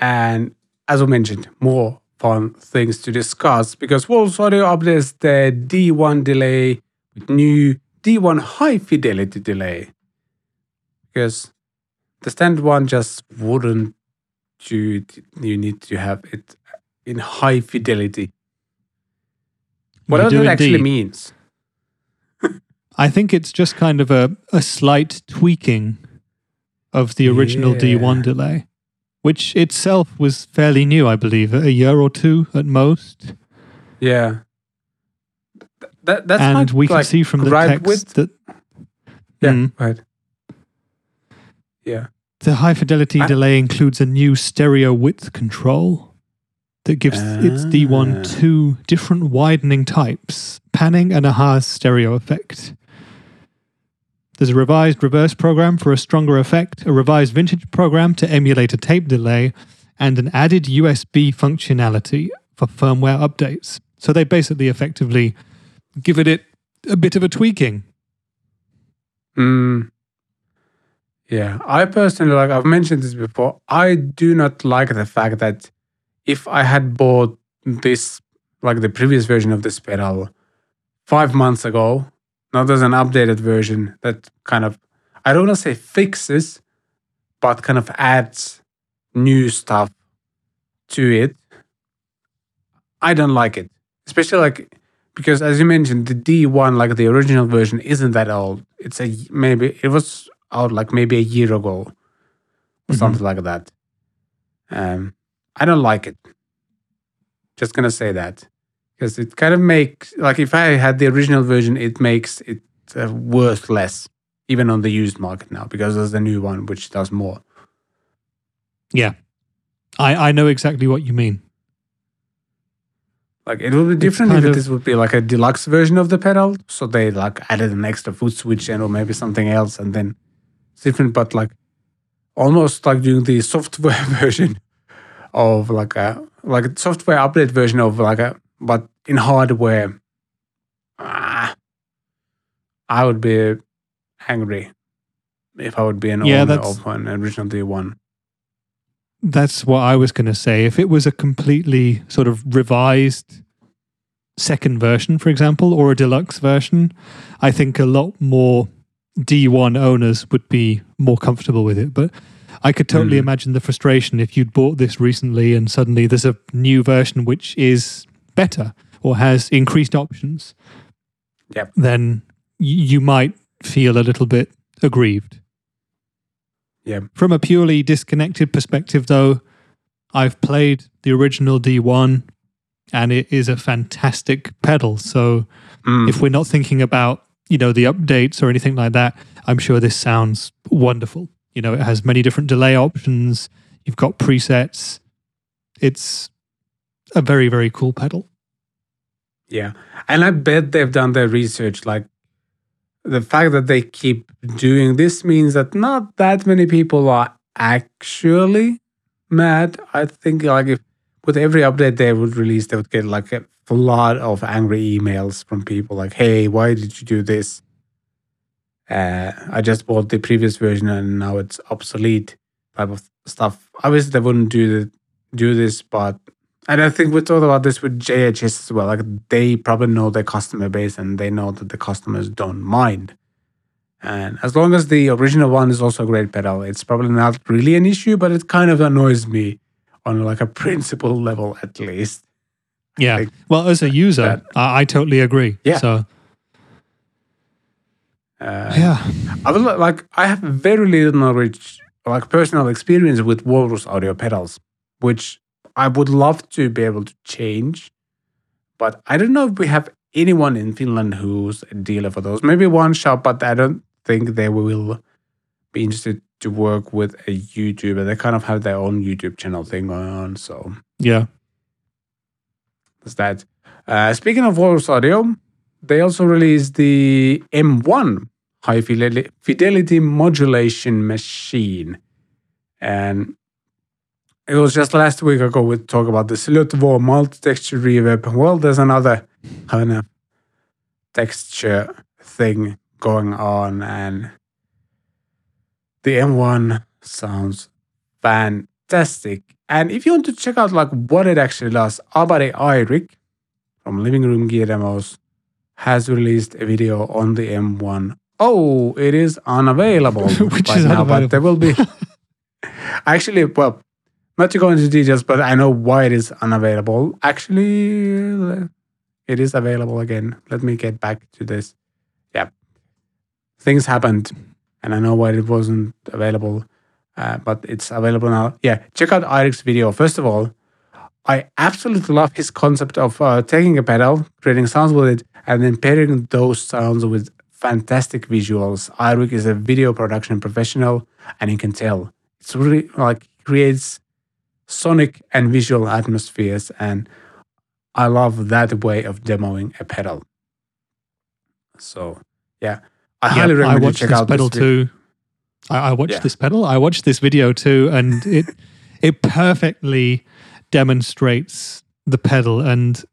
And as I mentioned, more fun things to discuss because Walrus Audio updates their D1 delay with new D1 high fidelity delay. Because the standard one just wouldn't do it. You need to have it in high fidelity. What does it actually means? I think it's just kind of a slight tweaking of the original D1 delay, which itself was fairly new, I believe, a year or two at most. Yeah. That's and we can see from the text that... Yeah, right. Yeah. The high fidelity delay includes a new stereo width control that gives its D1 two different widening types, panning and a higher stereo effect. There's a revised reverse program for a stronger effect, a revised vintage program to emulate a tape delay, and an added USB functionality for firmware updates. So they basically effectively give it a bit of a tweaking. Yeah, I personally, like I've mentioned this before, I do not like the fact that if I had bought this, like the previous version of this pedal 5 months ago, now there's an updated version that kind of, I don't want to say fixes, but kind of adds new stuff to it. I don't like it. Especially like, because as you mentioned, the D1, like the original version, isn't that old. It's it was out like maybe a year ago or something like that. I don't like it. Just going to say that. Because it kind of makes, like if I had the original version, it makes it worthless, even on the used market now, because there's the new one which does more. Yeah. I know exactly what you mean. Like it would be different if this would be like a deluxe version of the pedal, so they like added an extra foot switch and or maybe something else, and then it's different, but like almost like doing the software version of like a software update version of like a, but in hardware, I would be angry if I would be an owner of an original D1. That's what I was going to say. If it was a completely sort of revised second version, for example, or a deluxe version, I think a lot more D1 owners would be more comfortable with it. But I could totally imagine the frustration if you'd bought this recently and suddenly there's a new version which is better or has increased options, then you might feel a little bit aggrieved. From a purely disconnected perspective though, I've played the original D1 and it is a fantastic pedal, so if we're not thinking about, you know, the updates or anything like that, I'm sure this sounds wonderful. You know, it has many different delay options, you've got presets, it's a very, very cool pedal. Yeah. And I bet they've done their research. Like the fact that they keep doing this means that not that many people are actually mad. I think like if with every update they would release, they would get like a flood of angry emails from people like, hey, why did you do this? I just bought the previous version and now it's obsolete type of stuff. Obviously they wouldn't do this, but and I think we talked about this with JHS as well. Like they probably know their customer base and they know that the customers don't mind. And as long as the original one is also a great pedal, it's probably not really an issue, but it kind of annoys me on like a principle level at least. Yeah. Like, well, as a user, I totally agree. Yeah. So. Yeah. I was like, I have very little knowledge, like personal experience with Walrus Audio pedals, which I would love to be able to change, but I don't know if we have anyone in Finland who's a dealer for those. Maybe one shop, but I don't think they will be interested to work with a YouTuber. They kind of have their own YouTube channel thing going on, so... Yeah. That's that. Speaking of Walrus Audio, they also released the M1 High Fidelity Modulation Machine. And it was just last week ago we talked about the Silhouette multi-texture reverb. Well, there's another kind of texture thing going on, and the M1 sounds fantastic. And if you want to check out like what it actually does, our buddy Eirik from Living Room Gear Demos has released a video on the M1. Oh, it is unavailable but there will be... Actually, well, not to go into details, but I know why it is unavailable. Actually, it is available again. Let me get back to this. Yeah. Things happened, and I know why it wasn't available, but it's available now. Yeah, check out Eirik's video. First of all, I absolutely love his concept of taking a pedal, creating sounds with it, and then pairing those sounds with fantastic visuals. Eirik is a video production professional, and you can tell. It's really like creates sonic and visual atmospheres, and I love that way of demoing a pedal. So, yeah. I highly recommend you check out this pedal too. I watched this video too, and it perfectly demonstrates the pedal and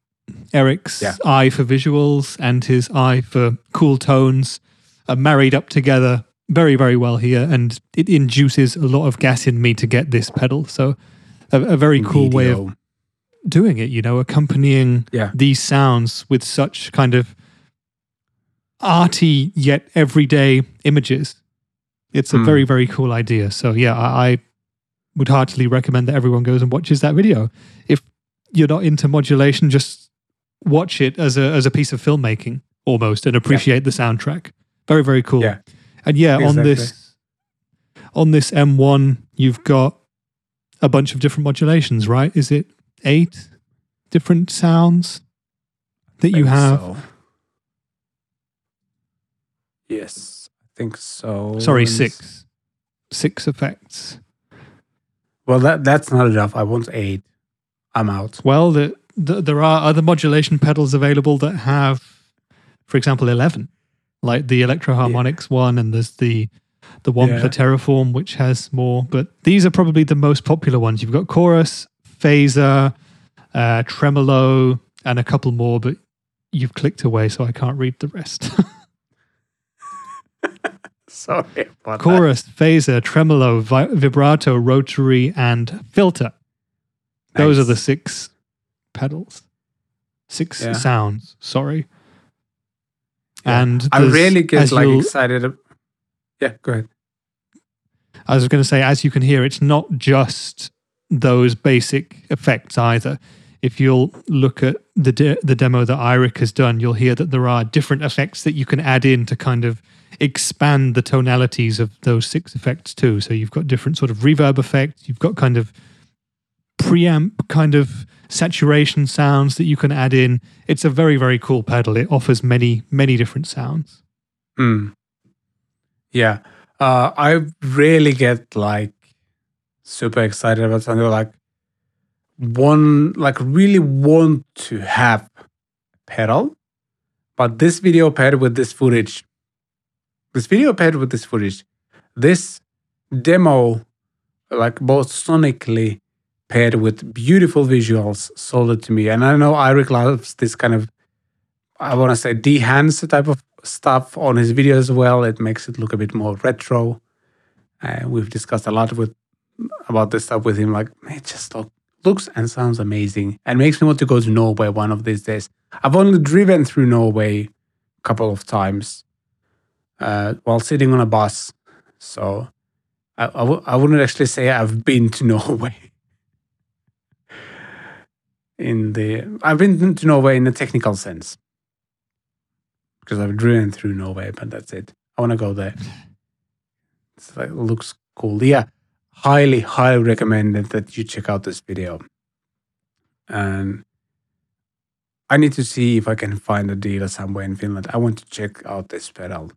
Eirik's eye for visuals and his eye for cool tones are married up together very, very well here, and it induces a lot of gas in me to get this pedal. So a very cool way of doing it, you know, accompanying these sounds with such kind of arty yet everyday images. It's a very, very cool idea. So yeah, I would heartily recommend that everyone goes and watches that video. If you're not into modulation, just watch it as a piece of filmmaking almost and appreciate the soundtrack. Very, very cool. Yeah. And exactly. on this M1, you've got a bunch of different modulations, right? Is it 8 different sounds that you have? So. Yes, I think so. Sorry, 6. 6 effects. Well, that's not enough. I want 8. I'm out. Well, there are other modulation pedals available that have, for example, 11. Like the Electro Harmonix one, and there's the one Platerraform, which has more. But these are probably the most popular ones. You've got chorus, phaser, tremolo, and a couple more, but you've clicked away, so I can't read the rest. Sorry about chorus, that. Phaser, tremolo, vibrato, rotary, and filter. Nice. Those are the 6 pedals. 6 sounds, sorry. Yeah. And I really get like excited. Yeah, go ahead. I was going to say, as you can hear, it's not just those basic effects either. If you'll look at the demo that Eirik has done, you'll hear that there are different effects that you can add in to kind of expand the tonalities of those 6 effects too. So you've got different sort of reverb effects. You've got kind of preamp kind of saturation sounds that you can add in. It's a very, very cool pedal. It offers many, many different sounds. Yeah. I really get like super excited about something like really want to have a pedal, but this video paired with this footage, this demo, like both sonically paired with beautiful visuals, sold it to me. And I know Eirik loves this kind of, I want to say, de-hands type of stuff on his video as well. It makes it look a bit more retro. We've discussed a lot about this stuff with him. Like, it just looks and sounds amazing and makes me want to go to Norway one of these days. I've only driven through Norway a couple of times while sitting on a bus. So I wouldn't actually say I've been to Norway. I've been to Norway in a technical sense because I've driven through Norway, but that's it. I want to go there. It's like, looks cool. Yeah, highly, highly recommended that you check out this video. And I need to see if I can find a dealer somewhere in Finland. I want to check out this pedal.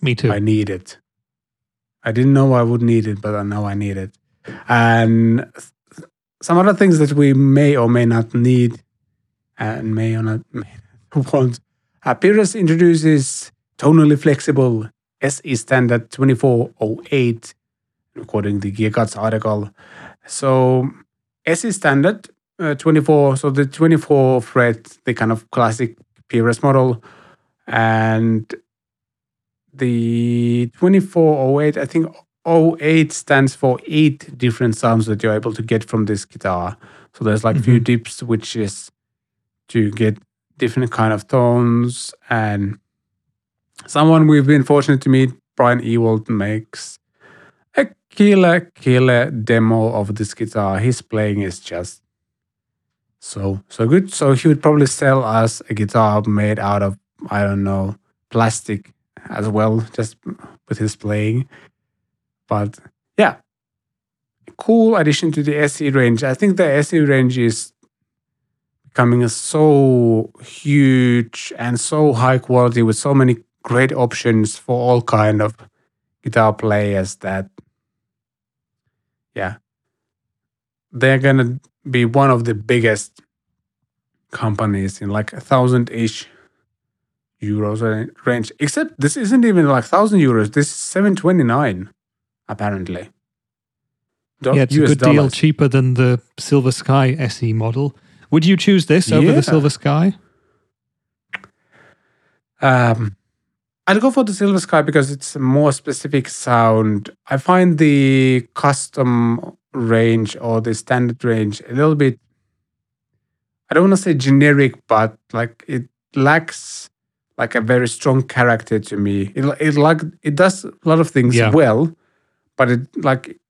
Me too. I need it. I didn't know I would need it, but I know I need it. And some other things that we may or may not need and may or not want. PRS introduces tonally flexible SE standard 2408, according to the Gearcuts article. So SE standard 24, so the 24 fret, the kind of classic PRS model, and the 2408, I think 08 stands for 8 different sounds that you're able to get from this guitar. So there's like few deep switches to get different kind of tones. And someone we've been fortunate to meet, Brian Ewald, makes a killer demo of this guitar. His playing is just so good. So he would probably sell us a guitar made out of, I don't know, plastic as well, just with his playing. But yeah, cool addition to the SE range. I think the SE range is becoming so huge and so high quality with so many great options for all kind of guitar players that, yeah, they're going to be one of the biggest companies in like 1,000-ish euros range. Except this isn't even like 1,000 euros. This is 729. Apparently. Yeah, it's US a good dollars. Deal cheaper than the Silver Sky SE model. Would you choose this over the Silver Sky? I'd go for the Silver Sky because it's a more specific sound. I find the custom range or the standard range a little bit, I don't want to say generic, but like it lacks like a very strong character to me. It does a lot of things well. But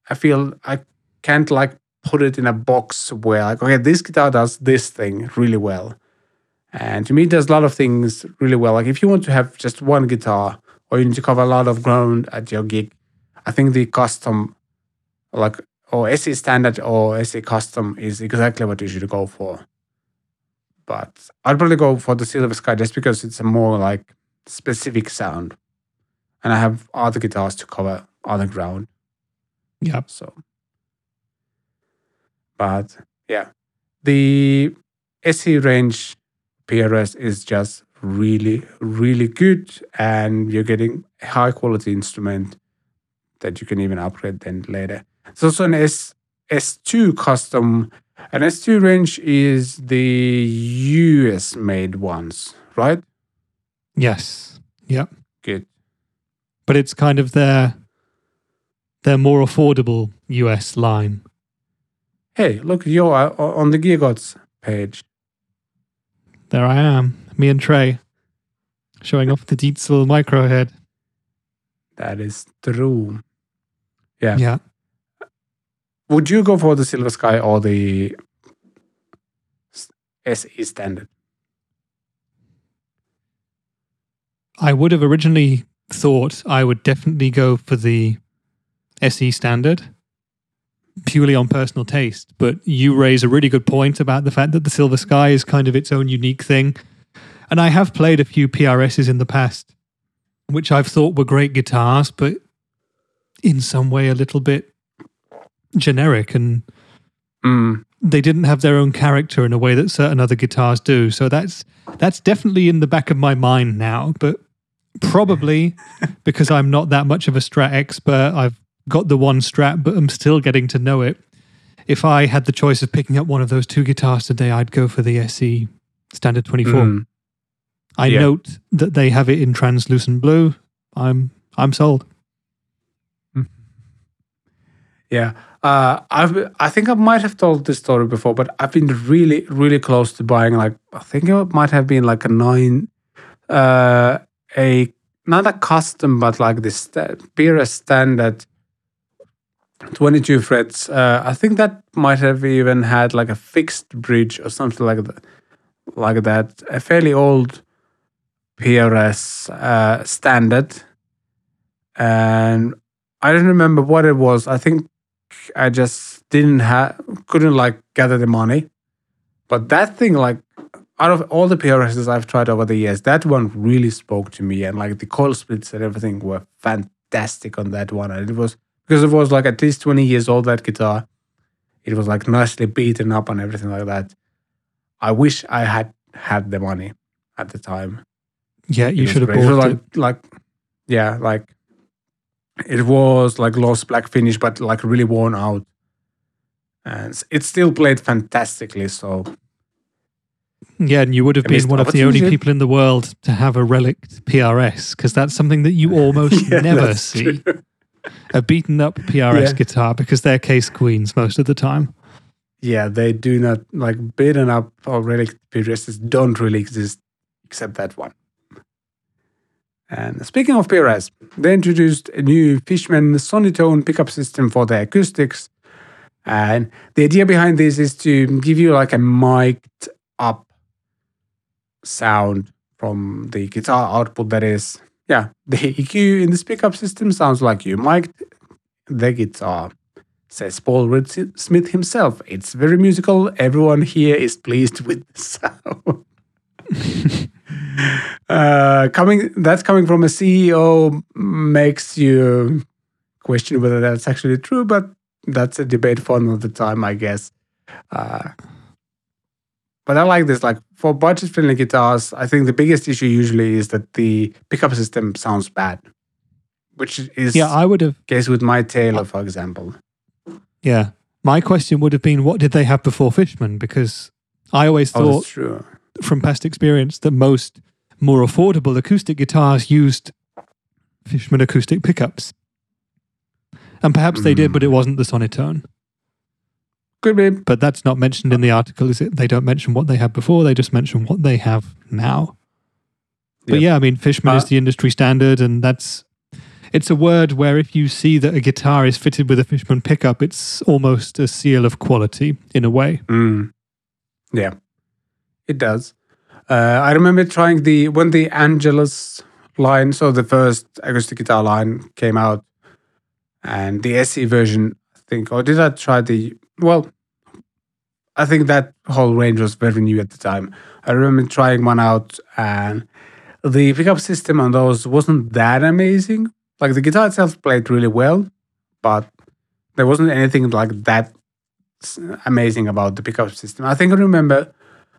I feel I can't put it in a box where okay, this guitar does this thing really well. And to me, it does a lot of things really well. Like if you want to have just one guitar or you need to cover a lot of ground at your gig, I think the custom or SE standard or SE custom is exactly what you should go for. But I'd probably go for the Silver Sky just because it's a more specific sound. And I have other guitars to cover other ground. Yeah. So, but yeah, the SE range PRS is just really, really good, and you're getting a high quality instrument that you can even upgrade then later. It's also an S2 custom. An S2 range is the US made ones, right? Yes. Yeah. Good. But it's kind of their more affordable US line. Hey, look, you're on the Gear Gods page. There I am, me and Trey, showing off the Dietzel micro head. That is true. Yeah. Yeah. Would you go for the Silver Sky or the SE standard? I would have originally thought I would definitely go for the SE standard purely on personal taste, but you raise a really good point about the fact that the Silver Sky is kind of its own unique thing. And I have played a few PRSs in the past which I've thought were great guitars, but in some way a little bit generic, and they didn't have their own character in a way that certain other guitars do. So that's definitely in the back of my mind now, but probably because I'm not that much of a Strat expert. I've got the one Strat, but I'm still getting to know it. If I had the choice of picking up one of those two guitars today, I'd go for the SE Standard 24. I note that they have it in translucent blue. I'm sold. Yeah. I think I might have told this story before, but I've been really, really close to buying I think it might have been a 9... not a custom, but this PRS standard 22 frets. I think that might have even had a fixed bridge or something like that. A fairly old PRS standard. And I don't remember what it was. I think I just couldn't gather the money. But that thing out of all the PRSs I've tried over the years, that one really spoke to me, and the coil splits and everything were fantastic on that one. And it was because it was at least 20 years old, that guitar. It was like nicely beaten up and everything like that. I wish I had the money at the time. Yeah, you should have bought it. It was like lost black finish, but like really worn out. And it still played fantastically, so... Yeah, and you would have been one of the only people in the world to have a relict PRS, because that's something that you almost never see. A beaten up PRS guitar, because they're case queens most of the time. Yeah, they do not, like, beaten up or relict PRSs don't really exist except that one. And speaking of PRS, they introduced a new Fishman Sonitone pickup system for the acoustics. And the idea behind this is to give you like a mic'd up sound from the guitar output. That is, the EQ in this pickup system sounds like you mic'd the guitar, says Paul Reed Smith himself. It's very musical. Everyone here is pleased with the sound. Coming from a CEO makes you question whether that's actually true, but that's a debate for another time, I guess. But I like this. Like, for budget-friendly guitars, I think the biggest issue usually is that the pickup system sounds bad, which is case with my Taylor, for example. Yeah. My question would have been, what did they have before Fishman? Because I always thought from past experience that most more affordable acoustic guitars used Fishman acoustic pickups. And perhaps they did, but it wasn't the Sonitone. Could be. But that's not mentioned in the article, is it? They don't mention what they had before, they just mention what they have now. Yep. But yeah, I mean, Fishman is the industry standard, and it's a word where if you see that a guitar is fitted with a Fishman pickup, it's almost a seal of quality, in a way. Mm. Yeah, it does. I remember trying when the Angelus line, so the first acoustic guitar line came out, and the SE version, I think, or did I try the... Well, I think that whole range was very new at the time. I remember trying one out, and the pickup system on those wasn't that amazing. Like, the guitar itself played really well, but there wasn't anything like that amazing about the pickup system. I think I remember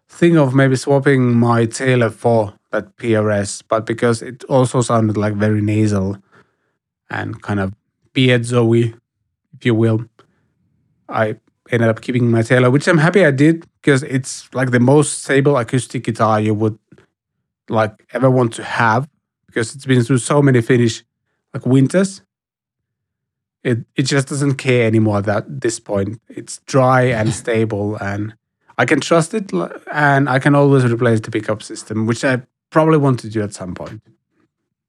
thinking of maybe swapping my Taylor for that PRS, but because it also sounded like very nasal and kind of piezo-y, if you will, I ended up keeping my Taylor, which I'm happy I did, because it's like the most stable acoustic guitar you would like ever want to have, because it's been through so many Finnish like winters. It just doesn't care anymore at this point. It's dry and stable, and I can trust it, and I can always replace the pickup system, which I probably want to do at some point.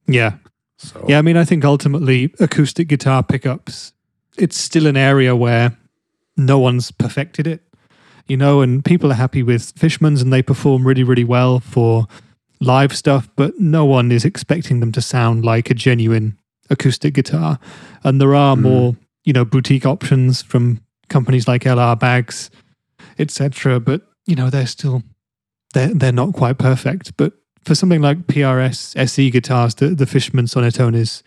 Yeah. So. Yeah, I mean, I think ultimately acoustic guitar pickups, it's still an area where no one's perfected it, you know, and people are happy with Fishman's and they perform really, really well for live stuff, but no one is expecting them to sound like a genuine acoustic guitar. And there are more, you know, boutique options from companies like LR Bags, etc. But, you know, they're still, they're not quite perfect, but for something like PRS SE guitars, the Fishman Sonitone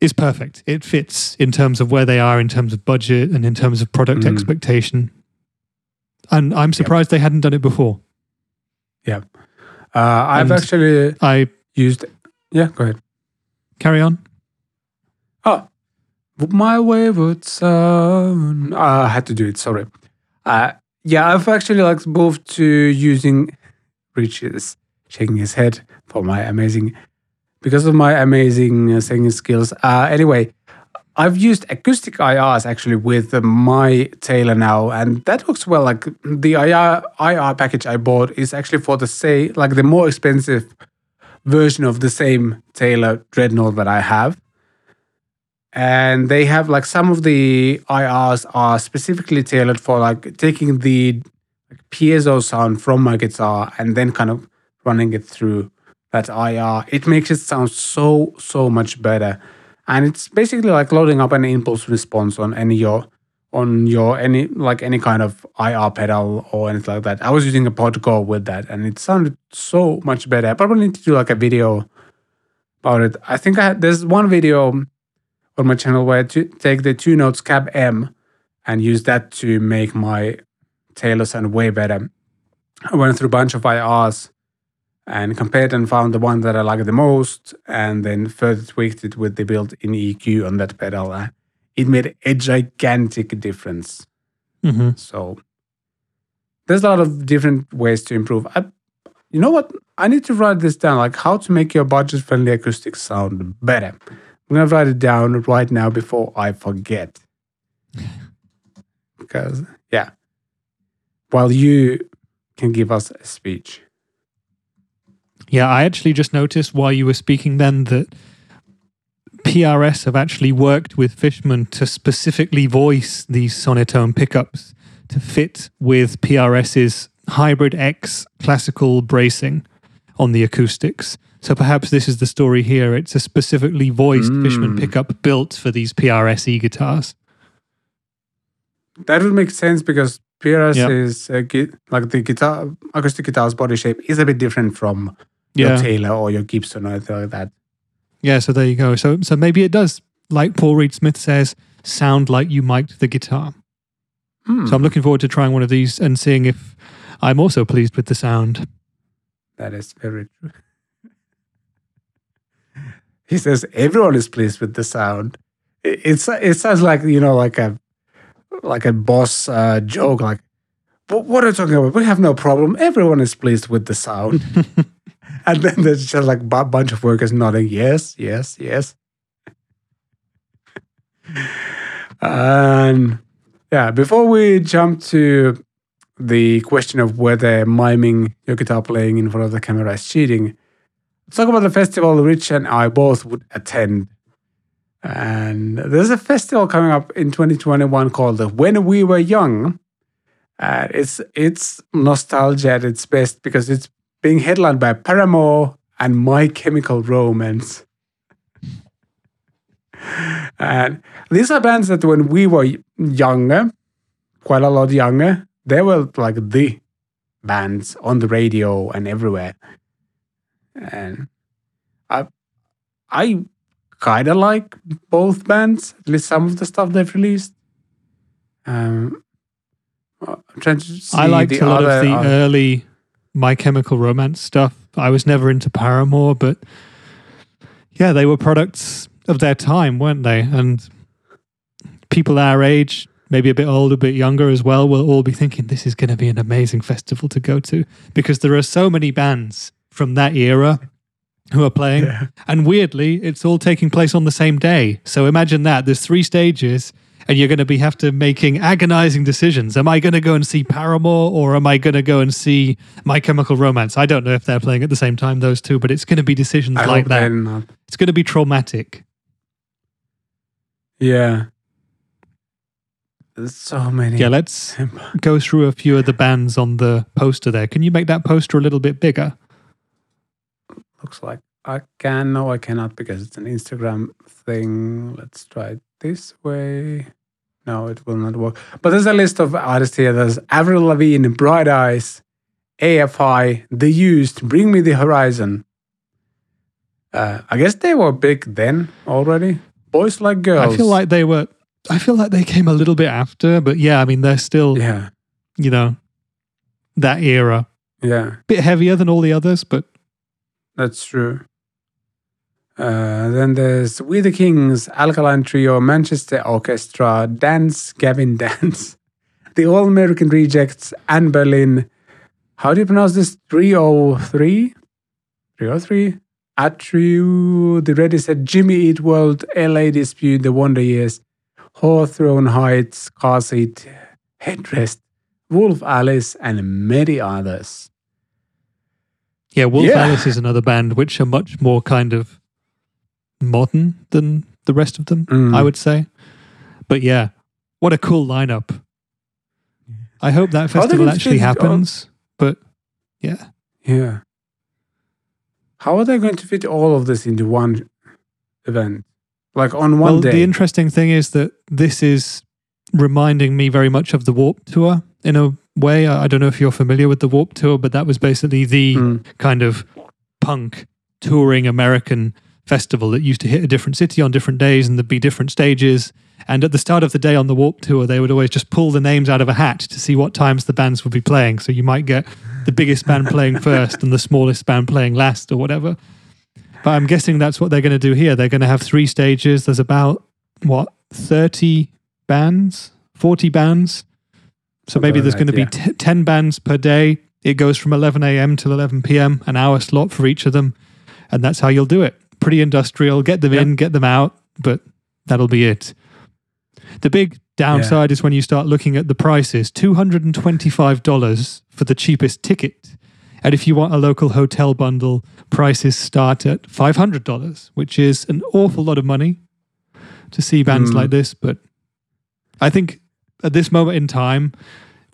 is perfect. It fits in terms of where they are, in terms of budget, and in terms of product expectation. And I'm surprised they hadn't done it before. Yeah. Yeah, go ahead. Carry on. Oh, my wayward son. I had to do it, sorry. I've actually like moved to using Rich's. Shaking his head because of my amazing singing skills. Anyway, I've used acoustic IRs actually with my Taylor now, and that works well. Like the IR package I bought is actually for the more expensive version of the same Taylor Dreadnought that I have, and they have like some of the IRs are specifically tailored for like taking the piezo sound from my guitar and then kind of running it through that IR. It makes it sound so, so much better. And it's basically like loading up an impulse response on any kind of IR pedal or anything like that. I was using a Podcore with that, and it sounded so much better. I probably need to do like a video about it. I think there's one video on my channel where I take the 2 Notes Cab M and used that to make my Taylor sound way better. I went through a bunch of IRs and compared and found the one that I liked the most, and then further tweaked it with the built-in EQ on that pedal. It made a gigantic difference. Mm-hmm. So there's a lot of different ways to improve. You know what? I need to write this down, like how to make your budget-friendly acoustics sound better. I'm going to write it down right now before I forget. Because, yeah. While you can give us a speech. Yeah, I actually just noticed while you were speaking then that PRS have actually worked with Fishman to specifically voice these Sonitone pickups to fit with PRS's Hybrid X classical bracing on the acoustics. So perhaps this is the story here. It's a specifically voiced Fishman pickup built for these PRS e-guitars. That would make sense because PRS is like the guitar, acoustic guitar's body shape is a bit different from your Taylor or your Gibson or anything like that. Yeah, so there you go. So maybe it does, like Paul Reed Smith says, sound like you mic'd the guitar. So I'm looking forward to trying one of these and seeing if I'm also pleased with the sound. That is very true. He says everyone is pleased with the sound. It sounds like, you know, like a boss joke. Like, what are you talking about? We have no problem. Everyone is pleased with the sound. And then there's just like a bunch of workers nodding, yes, yes, yes. And yeah, before we jump to the question of whether miming your guitar playing in front of the camera is cheating, let's talk about the festival Rich and I both would attend. And there's a festival coming up in 2021 called When We Were Young. It's nostalgia at its best because it's being headlined by Paramore and My Chemical Romance. And these are bands that when we were younger, quite a lot younger, they were like the bands on the radio and everywhere. And I kind of like both bands, at least some of the stuff they've released. I'm trying to see I liked a lot of the early My Chemical Romance stuff. I was never into Paramore, but yeah, they were products of their time, weren't they? And people our age, maybe a bit older, a bit younger as well, will all be thinking this is going to be an amazing festival to go to because there are so many bands from that era who are playing. Yeah. And weirdly, it's all taking place on the same day. So imagine that. There's 3 stages and you're going to be have to making agonizing decisions. Am I going to go and see Paramore or am I going to go and see My Chemical Romance? I don't know if they're playing at the same time, those two, but it's going to be decisions like that. It's going to be traumatic. Yeah. There's so many. Yeah, let's go through a few of the bands on the poster there. Can you make that poster a little bit bigger? Looks like I can. No, I cannot because it's an Instagram thing. Let's try it this way. No, it will not work. But there's a list of artists here. There's Avril Lavigne, Bright Eyes, AFI, The Used, Bring Me the Horizon. I guess they were big then already. Boys Like Girls. I feel like they came a little bit after, but yeah, I mean, they're still, you know, that era. Yeah. Bit heavier than all the others, but. That's true. Then there's We the Kings, Alkaline Trio, Manchester Orchestra, Dance, Gavin Dance, The All American Rejects, Anne Berlin. How do you pronounce this? 303? 303? Atrew, The Ready Set, Jimmy Eat World, LA Dispute, The Wonder Years, Hawthorne Heights, Car Seat, Headrest, Wolf Alice, and many others. Yeah, Wolf Alice is another band which are much more kind of modern than the rest of them, I would say. But yeah, what a cool lineup. I hope that festival actually happens, but yeah. Yeah. How are they going to fit all of this into one event? Like on one day. The interesting thing is that this is reminding me very much of the Warp Tour in a way. I don't know if you're familiar with the Warp Tour, but that was basically the kind of punk touring American festival that used to hit a different city on different days, and there'd be different stages. And at the start of the day on the Warped Tour, they would always just pull the names out of a hat to see what times the bands would be playing. So you might get the biggest band playing first and the smallest band playing last or whatever. But I'm guessing that's what they're going to do here. They're going to have three stages. There's about, 30 bands, 40 bands. So maybe there's going to be 10 bands per day. It goes from 11 a.m. till 11 p.m., an hour slot for each of them. And that's how you'll do it. Pretty industrial. Get them in, get them out, but that'll be it. The big downside is when you start looking at the prices. $225 for the cheapest ticket. And if you want a local hotel bundle, prices start at $500, which is an awful lot of money to see bands like this. But I think at this moment in time,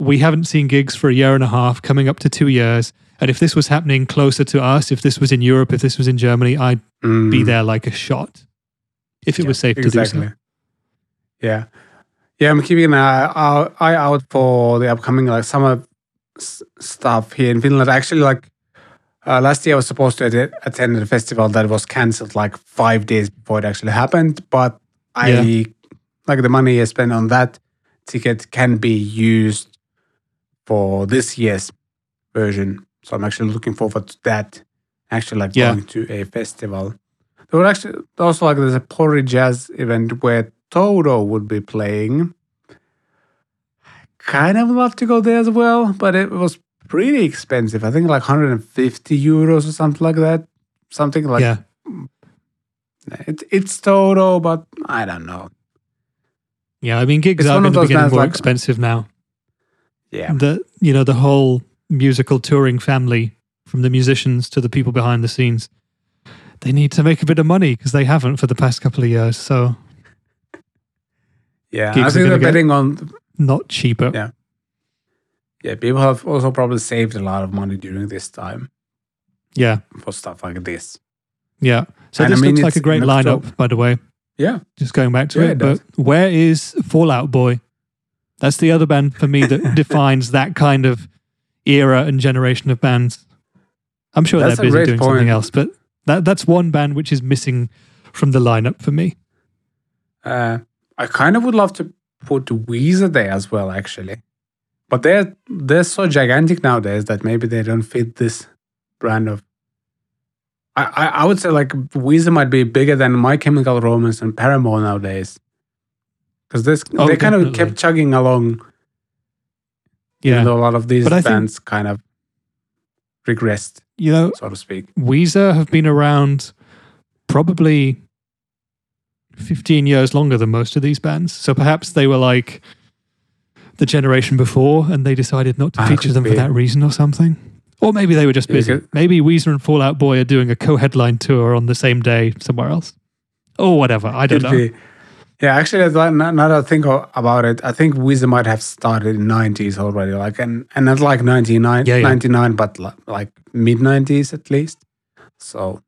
we haven't seen gigs for a year and a half, coming up to 2 years. And if this was happening closer to us, if this was in Europe, if this was in Germany, I'd be there like a shot. If it was safe to do so. Yeah. Yeah, I'm keeping an eye out for the upcoming summer stuff here in Finland. Actually, last year I was supposed to attend a festival that was cancelled 5 days before it actually happened. But the money I spent on that ticket can be used for this year's version. So I'm actually looking forward to that. Actually, going to a festival. There were actually also there's a Pori Jazz event where Toto would be playing. Kind of love to go there as well, but it was pretty expensive. I think €150 or something like that. Something like it's Toto, but I don't know. Yeah, I mean gigs are going to be getting more expensive now. Yeah, the whole musical touring family, from the musicians to the people behind the scenes, they need to make a bit of money because they haven't for the past couple of years. So. Yeah, gigs I think they're betting on... Not cheaper. Yeah. Yeah, people have also probably saved a lot of money during this time. Yeah. For stuff like this. Yeah. So and this looks like a great lineup, by the way. Yeah. Just going back to it does. But where is Fall Out Boy? That's the other band for me that defines that kind of era and generation of bands. I'm sure they're busy doing something else, but that's one band which is missing from the lineup for me. I kind of would love to put Weezer there as well, actually. But they're so gigantic nowadays that maybe they don't fit this brand of... I would say Weezer might be bigger than My Chemical Romance and Paramore nowadays. Because they kind of kept chugging along. Yeah. Even though a lot of these bands kind of regressed, so to speak. Weezer have been around probably... 15 years longer than most of these bands. So perhaps they were the generation before and they decided not to feature them for that reason or something. Or maybe they were just busy. Maybe Weezer and Fall Out Boy are doing a co-headline tour on the same day somewhere else. Or whatever. I don't know. Yeah, actually, now that I think about it, I think Weezer might have started in the 90s already. And not 99, but mid-90s at least. So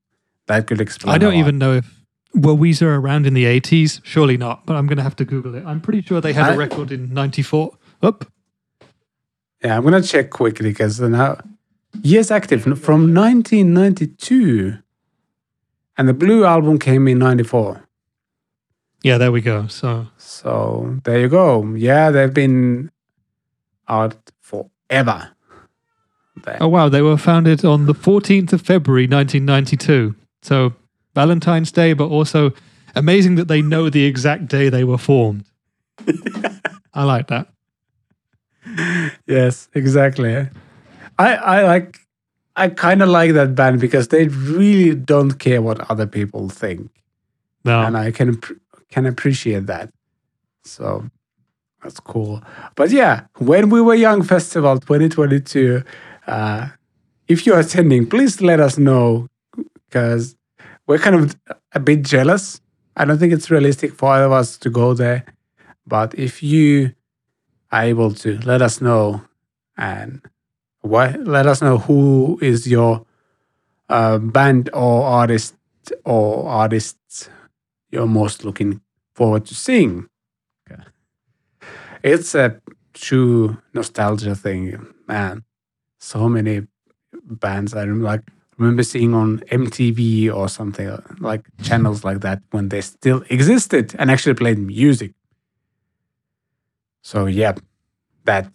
that could explain. I don't even know if... Were Weezer around in the 80s? Surely not, but I'm going to have to Google it. I'm pretty sure they had a record in 94. Yeah, I'm going to check quickly because now years active from 1992 and the Blue album came in 94. Yeah, there we go. So there you go. Yeah, they've been out forever. There. Oh, wow. They were founded on the 14th of February, 1992. So... Valentine's Day, but also amazing that they know the exact day they were formed. I like that. Yes, exactly. I kind of like that band because they really don't care what other people think. No. And I can appreciate that. So that's cool. But yeah, When We Were Young Festival 2022, if you're attending, please let us know because we're kind of a bit jealous. I don't think it's realistic for all of us to go there. But if you are able to, let us know. And let us know who is your band or artists you're most looking forward to seeing. Okay. It's a true nostalgia thing, man. So many bands. I'm remember seeing on MTV or something, like channels like that when they still existed and actually played music. So yeah, that.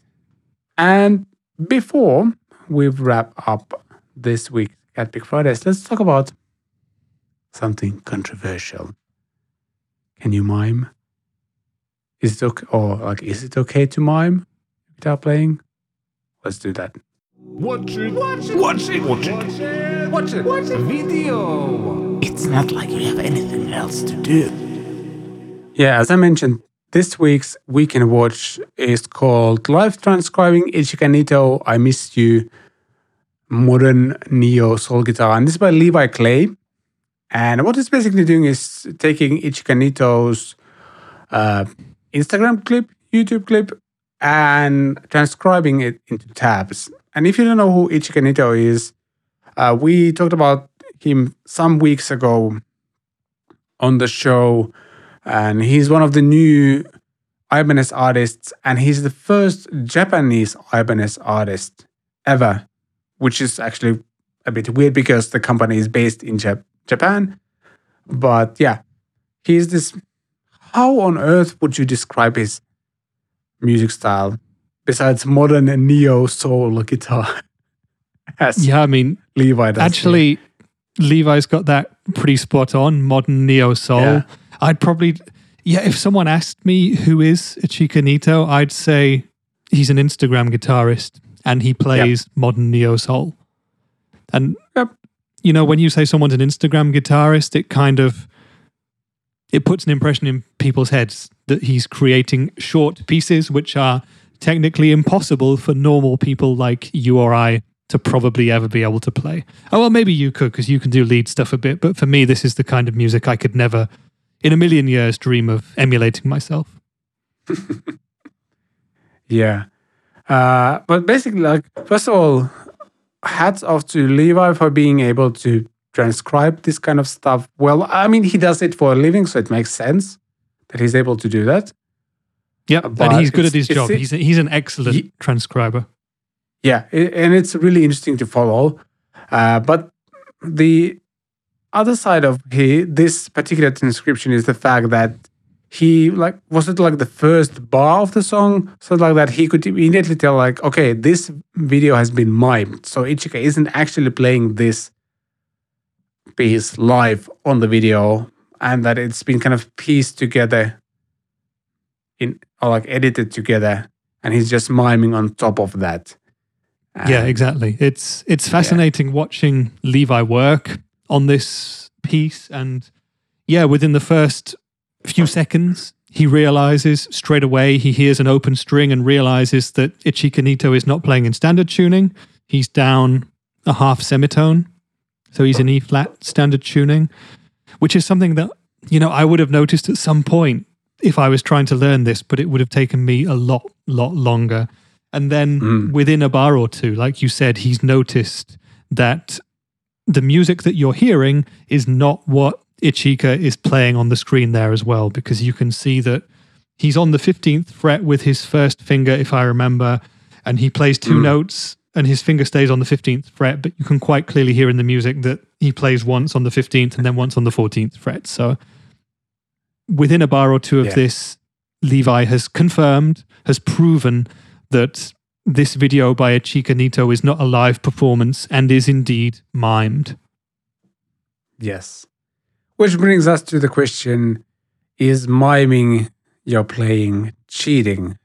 And before we wrap up this week at Pick Fridays, let's talk about something controversial. Can you mime? Is it okay, or like, is it okay to mime guitar playing? Let's do that. Watch it. Video. It's not like you have anything else to do. Yeah, as I mentioned, this week's Weekend Watch is called Live Transcribing Ichikanito, I Miss You, Modern Neo Soul Guitar. And this is by Levi Clay. And what it's basically doing is taking Ichikanito's Instagram clip, YouTube clip, and transcribing it into tabs. And if you don't know who Ichikanito is, we talked about him some weeks ago on the show. And he's one of the new Ibanez artists. And he's the first Japanese Ibanez artist ever, which is actually a bit weird because the company is based in Japan. But yeah, he's this... How on earth would you describe his music style besides modern neo soul guitar? Yeah, I mean, Levi does actually. It. Levi's got that pretty spot on, modern neo soul. Yeah. I'd probably, yeah, if someone asked me who is Ichikanito, I'd say he's an Instagram guitarist and he plays modern neo soul. And you know, when you say someone's an Instagram guitarist, it kind of it puts an impression in people's heads that he's creating short pieces which are technically impossible for normal people like you or I to probably ever be able to play. Oh, well, maybe you could because you can do lead stuff a bit, but for me, this is the kind of music I could never, in a million years, dream of emulating myself. Yeah. But basically, like, first of all, hats off to Levi for being able to transcribe this kind of stuff. Well, I mean, he does it for a living, so it makes sense that he's able to do that. Yeah, and he's good at his job. He's an excellent transcriber. Yeah, and it's really interesting to follow. But the other side of this particular transcription is the fact that he, like, was it like the first bar of the song? So like that he could immediately tell, like, okay, this video has been mimed. So Ichika isn't actually playing this piece live on the video, and that it's been kind of pieced together or edited together, and he's just miming on top of that. Yeah, exactly. It's fascinating watching Levi work on this piece, and yeah, within the first few seconds, he realizes straight away, he hears an open string and realizes that Ichikanito is not playing in standard tuning. He's down a half semitone. So he's in E-flat standard tuning, which is something that, you know, I would have noticed at some point if I was trying to learn this, but it would have taken me a lot longer. And then within a bar or two, like you said, he's noticed that the music that you're hearing is not what Ichika is playing on the screen there as well, because you can see that he's on the 15th fret with his first finger, if I remember, and he plays two notes. And his finger stays on the 15th fret, but you can quite clearly hear in the music that he plays once on the 15th and then once on the 14th fret. So within a bar or two of this, Levi has proven that this video by Ichikanito is not a live performance and is indeed mimed. Yes. Which brings us to the question, is miming your playing cheating?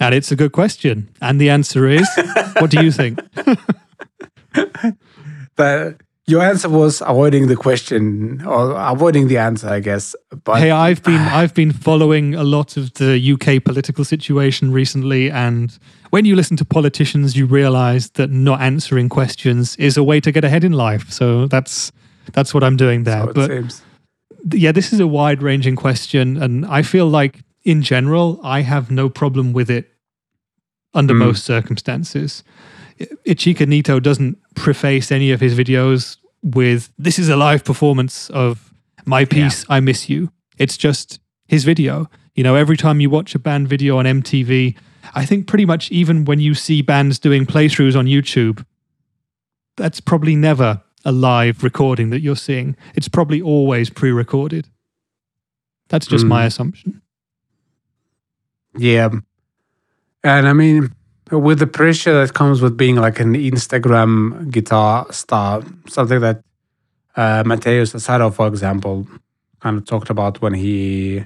And it's a good question. And the answer is, what do you think? Your answer was avoiding the question, or avoiding the answer, I guess. But hey, I've been following a lot of the UK political situation recently, and when you listen to politicians, you realize that not answering questions is a way to get ahead in life. So that's what I'm doing there. Yeah, this is a wide-ranging question, and I feel like in general, I have no problem with it under most circumstances. Ichikanito doesn't preface any of his videos with, this is a live performance of my piece, I Miss You. It's just his video. You know, every time you watch a band video on MTV, I think pretty much even when you see bands doing playthroughs on YouTube, that's probably never a live recording that you're seeing. It's probably always pre-recorded. That's just my assumption. Yeah. And I mean, with the pressure that comes with being like an Instagram guitar star, something that Matteo Sassaro, for example, kind of talked about when he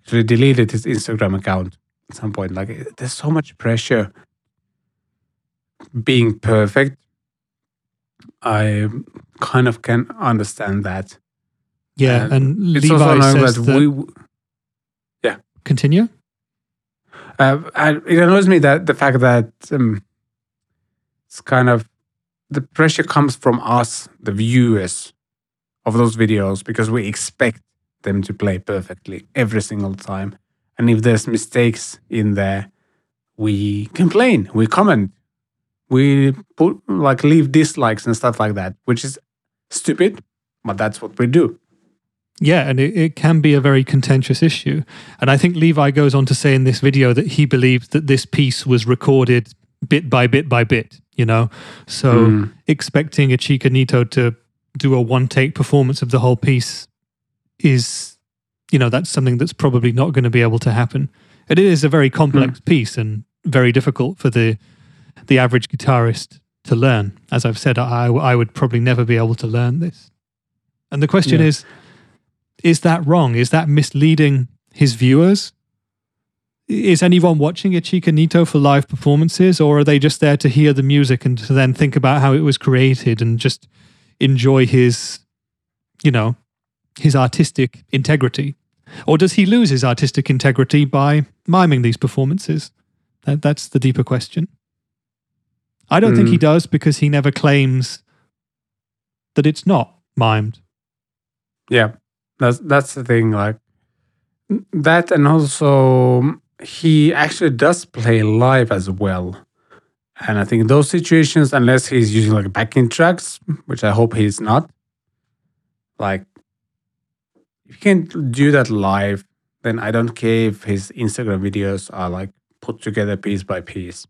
actually deleted his Instagram account at some point. Like, there's so much pressure being perfect. I kind of can understand that. Yeah, and it's Levi also says that yeah. Continue. It annoys me that the fact that it's kind of the pressure comes from us, the viewers of those videos, because we expect them to play perfectly every single time. And if there's mistakes in there, we complain, we comment, we put leave dislikes and stuff like that, which is stupid, but that's what we do. Yeah, and it can be a very contentious issue. And I think Levi goes on to say in this video that he believes that this piece was recorded bit by bit by bit, you know? So expecting a Chicanito to do a one-take performance of the whole piece is, you know, that's something that's probably not going to be able to happen. And it is a very complex piece and very difficult for the average guitarist to learn. As I've said, I would probably never be able to learn this. And the question is that wrong? Is that misleading his viewers? Is anyone watching a Chicanito for live performances, or are they just there to hear the music and to then think about how it was created and just enjoy his, you know, his artistic integrity? Or does he lose his artistic integrity by miming these performances? That's the deeper question. I don't think he does, because he never claims that it's not mimed. Yeah. That's the thing, like that, and also he actually does play live as well. And I think those situations, unless he's using like backing tracks, which I hope he's not, like if you can't do that live, then I don't care if his Instagram videos are like put together piece by piece.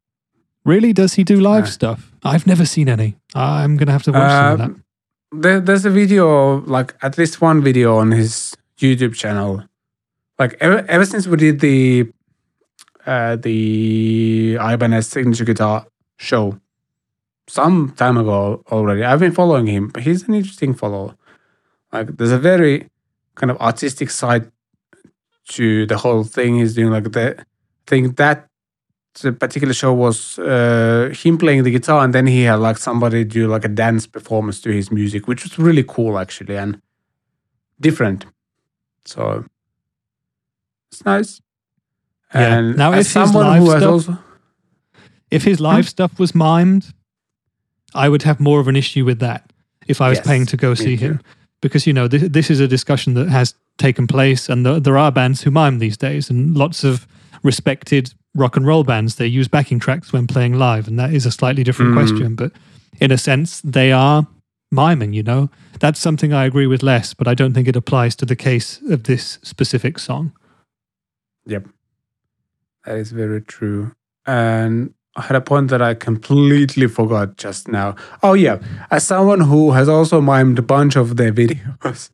Really? Does he do live stuff? I've never seen any. I'm going to have to watch some of that. There's a video, like at least one video on his YouTube channel. Like ever since we did the Ibanez signature guitar show some time ago already, I've been following him, but he's an interesting follow. Like there's a very kind of artistic side to the whole thing he's doing. Like the thing that the particular show was him playing the guitar, and then he had like somebody do like a dance performance to his music, which was really cool actually and different. So it's nice. Yeah. And now, if his live stuff, stuff was mimed, I would have more of an issue with that if I was paying to go see him, because you know this is a discussion that has taken place, and there are bands who mime these days, and lots of respected rock and roll bands, they use backing tracks when playing live, and that is a slightly different question, but in a sense they are miming, you know. That's something I agree with Les, but I don't think it applies to the case of this specific song. Yep. That is very true. And I had a point that I completely forgot just now. Oh yeah, as someone who has also mimed a bunch of their videos,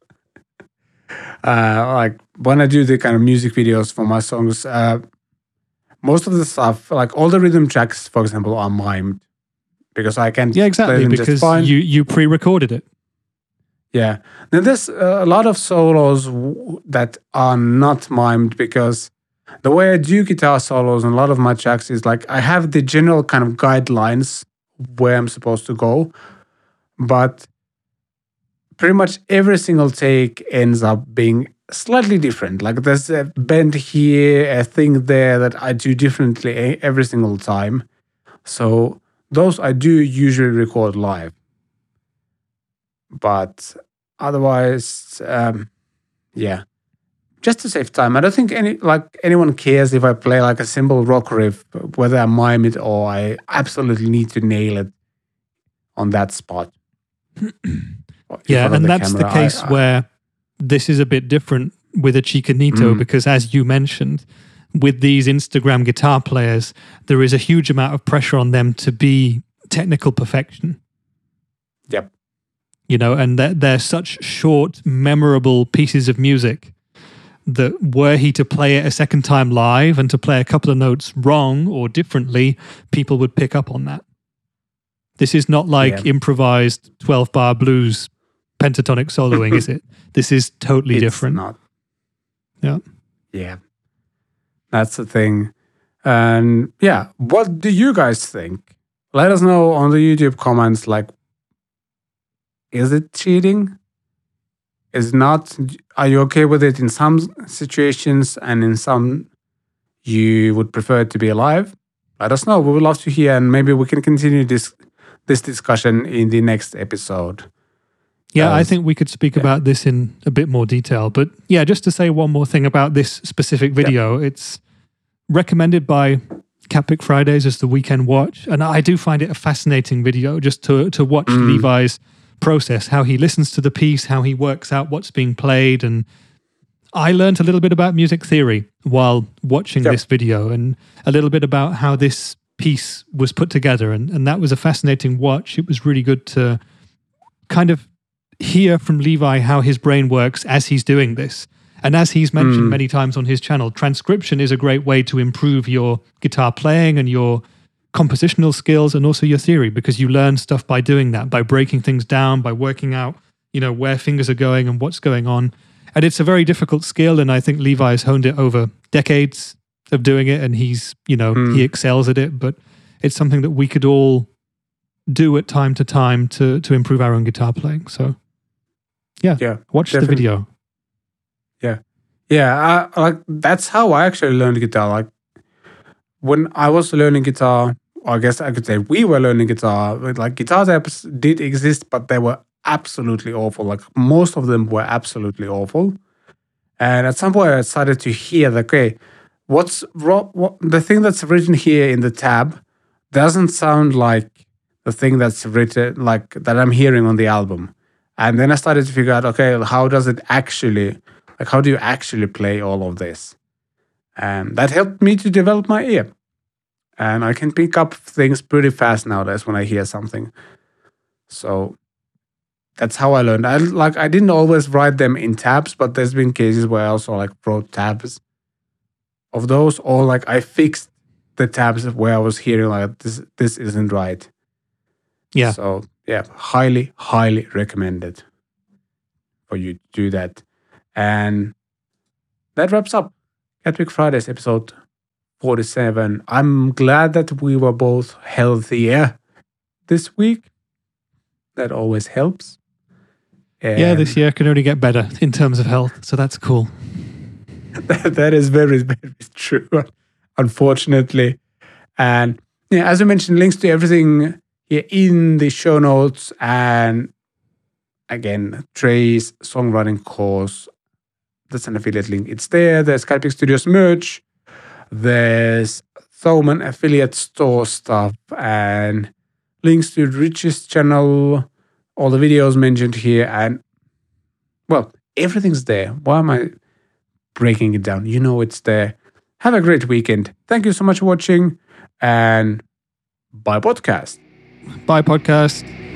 like when I do the kind of music videos for my songs, most of the stuff, like all the rhythm tracks, for example, are mimed, because I can play them just fine. You pre-recorded it. Yeah. Now there's a lot of solos that are not mimed, because the way I do guitar solos and a lot of my tracks is like I have the general kind of guidelines where I'm supposed to go, but pretty much every single take ends up being slightly different. Like there's a bend here, a thing there that I do differently every single time. So those I do usually record live. But otherwise, just to save time, I don't think anyone cares if I play like a simple rock riff, whether I mime it or I absolutely need to nail it on that spot. And that's the case where this is a bit different with a Chicanito, because as you mentioned, with these Instagram guitar players, there is a huge amount of pressure on them to be technical perfection. Yep. You know, and they're such short, memorable pieces of music that were he to play it a second time live and to play a couple of notes wrong or differently, people would pick up on that. This is not like improvised 12-bar blues pentatonic soloing, is it? This is totally different. It's not. Yeah. Yeah. That's the thing. And yeah, what do you guys think? Let us know on the YouTube comments, like, is it cheating? Is not? Are you okay with it in some situations and in some you would prefer to be alive? Let us know. We would love to hear, and maybe we can continue this discussion in the next episode. Yeah, I think we could speak about this in a bit more detail. But yeah, just to say one more thing about this specific video, it's recommended by Catpic Fridays as the weekend watch. And I do find it a fascinating video just to watch Levi's process, how he listens to the piece, how he works out what's being played. And I learned a little bit about music theory while watching this video, and a little bit about how this piece was put together. And that was a fascinating watch. It was really good to kind of hear from Levi how his brain works as he's doing this. And as he's mentioned many times on his channel, transcription is a great way to improve your guitar playing and your compositional skills and also your theory, because you learn stuff by doing that, by breaking things down, by working out, you know, where fingers are going and what's going on. And it's a very difficult skill, and I think Levi has honed it over decades of doing it, and he's, you know, he excels at it, but it's something that we could all do at time to time to improve our own guitar playing. So yeah, watch the video. Yeah, like that's how I actually learned guitar. Like when I was learning guitar, I guess I could say we were learning guitar. Like guitar apps did exist, but they were absolutely awful. Like most of them were absolutely awful. And at some point I started to hear that, okay, what's wrong? The thing that's written here in the tab doesn't sound like the thing that's written, like that I'm hearing on the album. And then I started to figure out, okay, how does it actually, like, how do you actually play all of this? And that helped me to develop my ear. And I can pick up things pretty fast nowadays when I hear something. So that's how I learned. I didn't always write them in tabs, but there's been cases where I also like wrote tabs of those, or like I fixed the tabs where I was hearing like this isn't right. Yeah. So yeah, highly, highly recommended for you to do that. And that wraps up Catpic Fridays episode 47. I'm glad that we were both healthier this week. That always helps. And yeah, this year can only get better in terms of health, so that's cool. That is very, very true, unfortunately. And yeah, as we mentioned, links to everything here in the show notes, and again, Trey's songwriting course. That's an affiliate link. It's there. There's Catpic Studios merch. There's Thoman affiliate store stuff and links to Rich's channel, all the videos mentioned here. And, well, everything's there. Why am I breaking it down? You know it's there. Have a great weekend. Thank you so much for watching. And bye, podcast. Bye, podcast.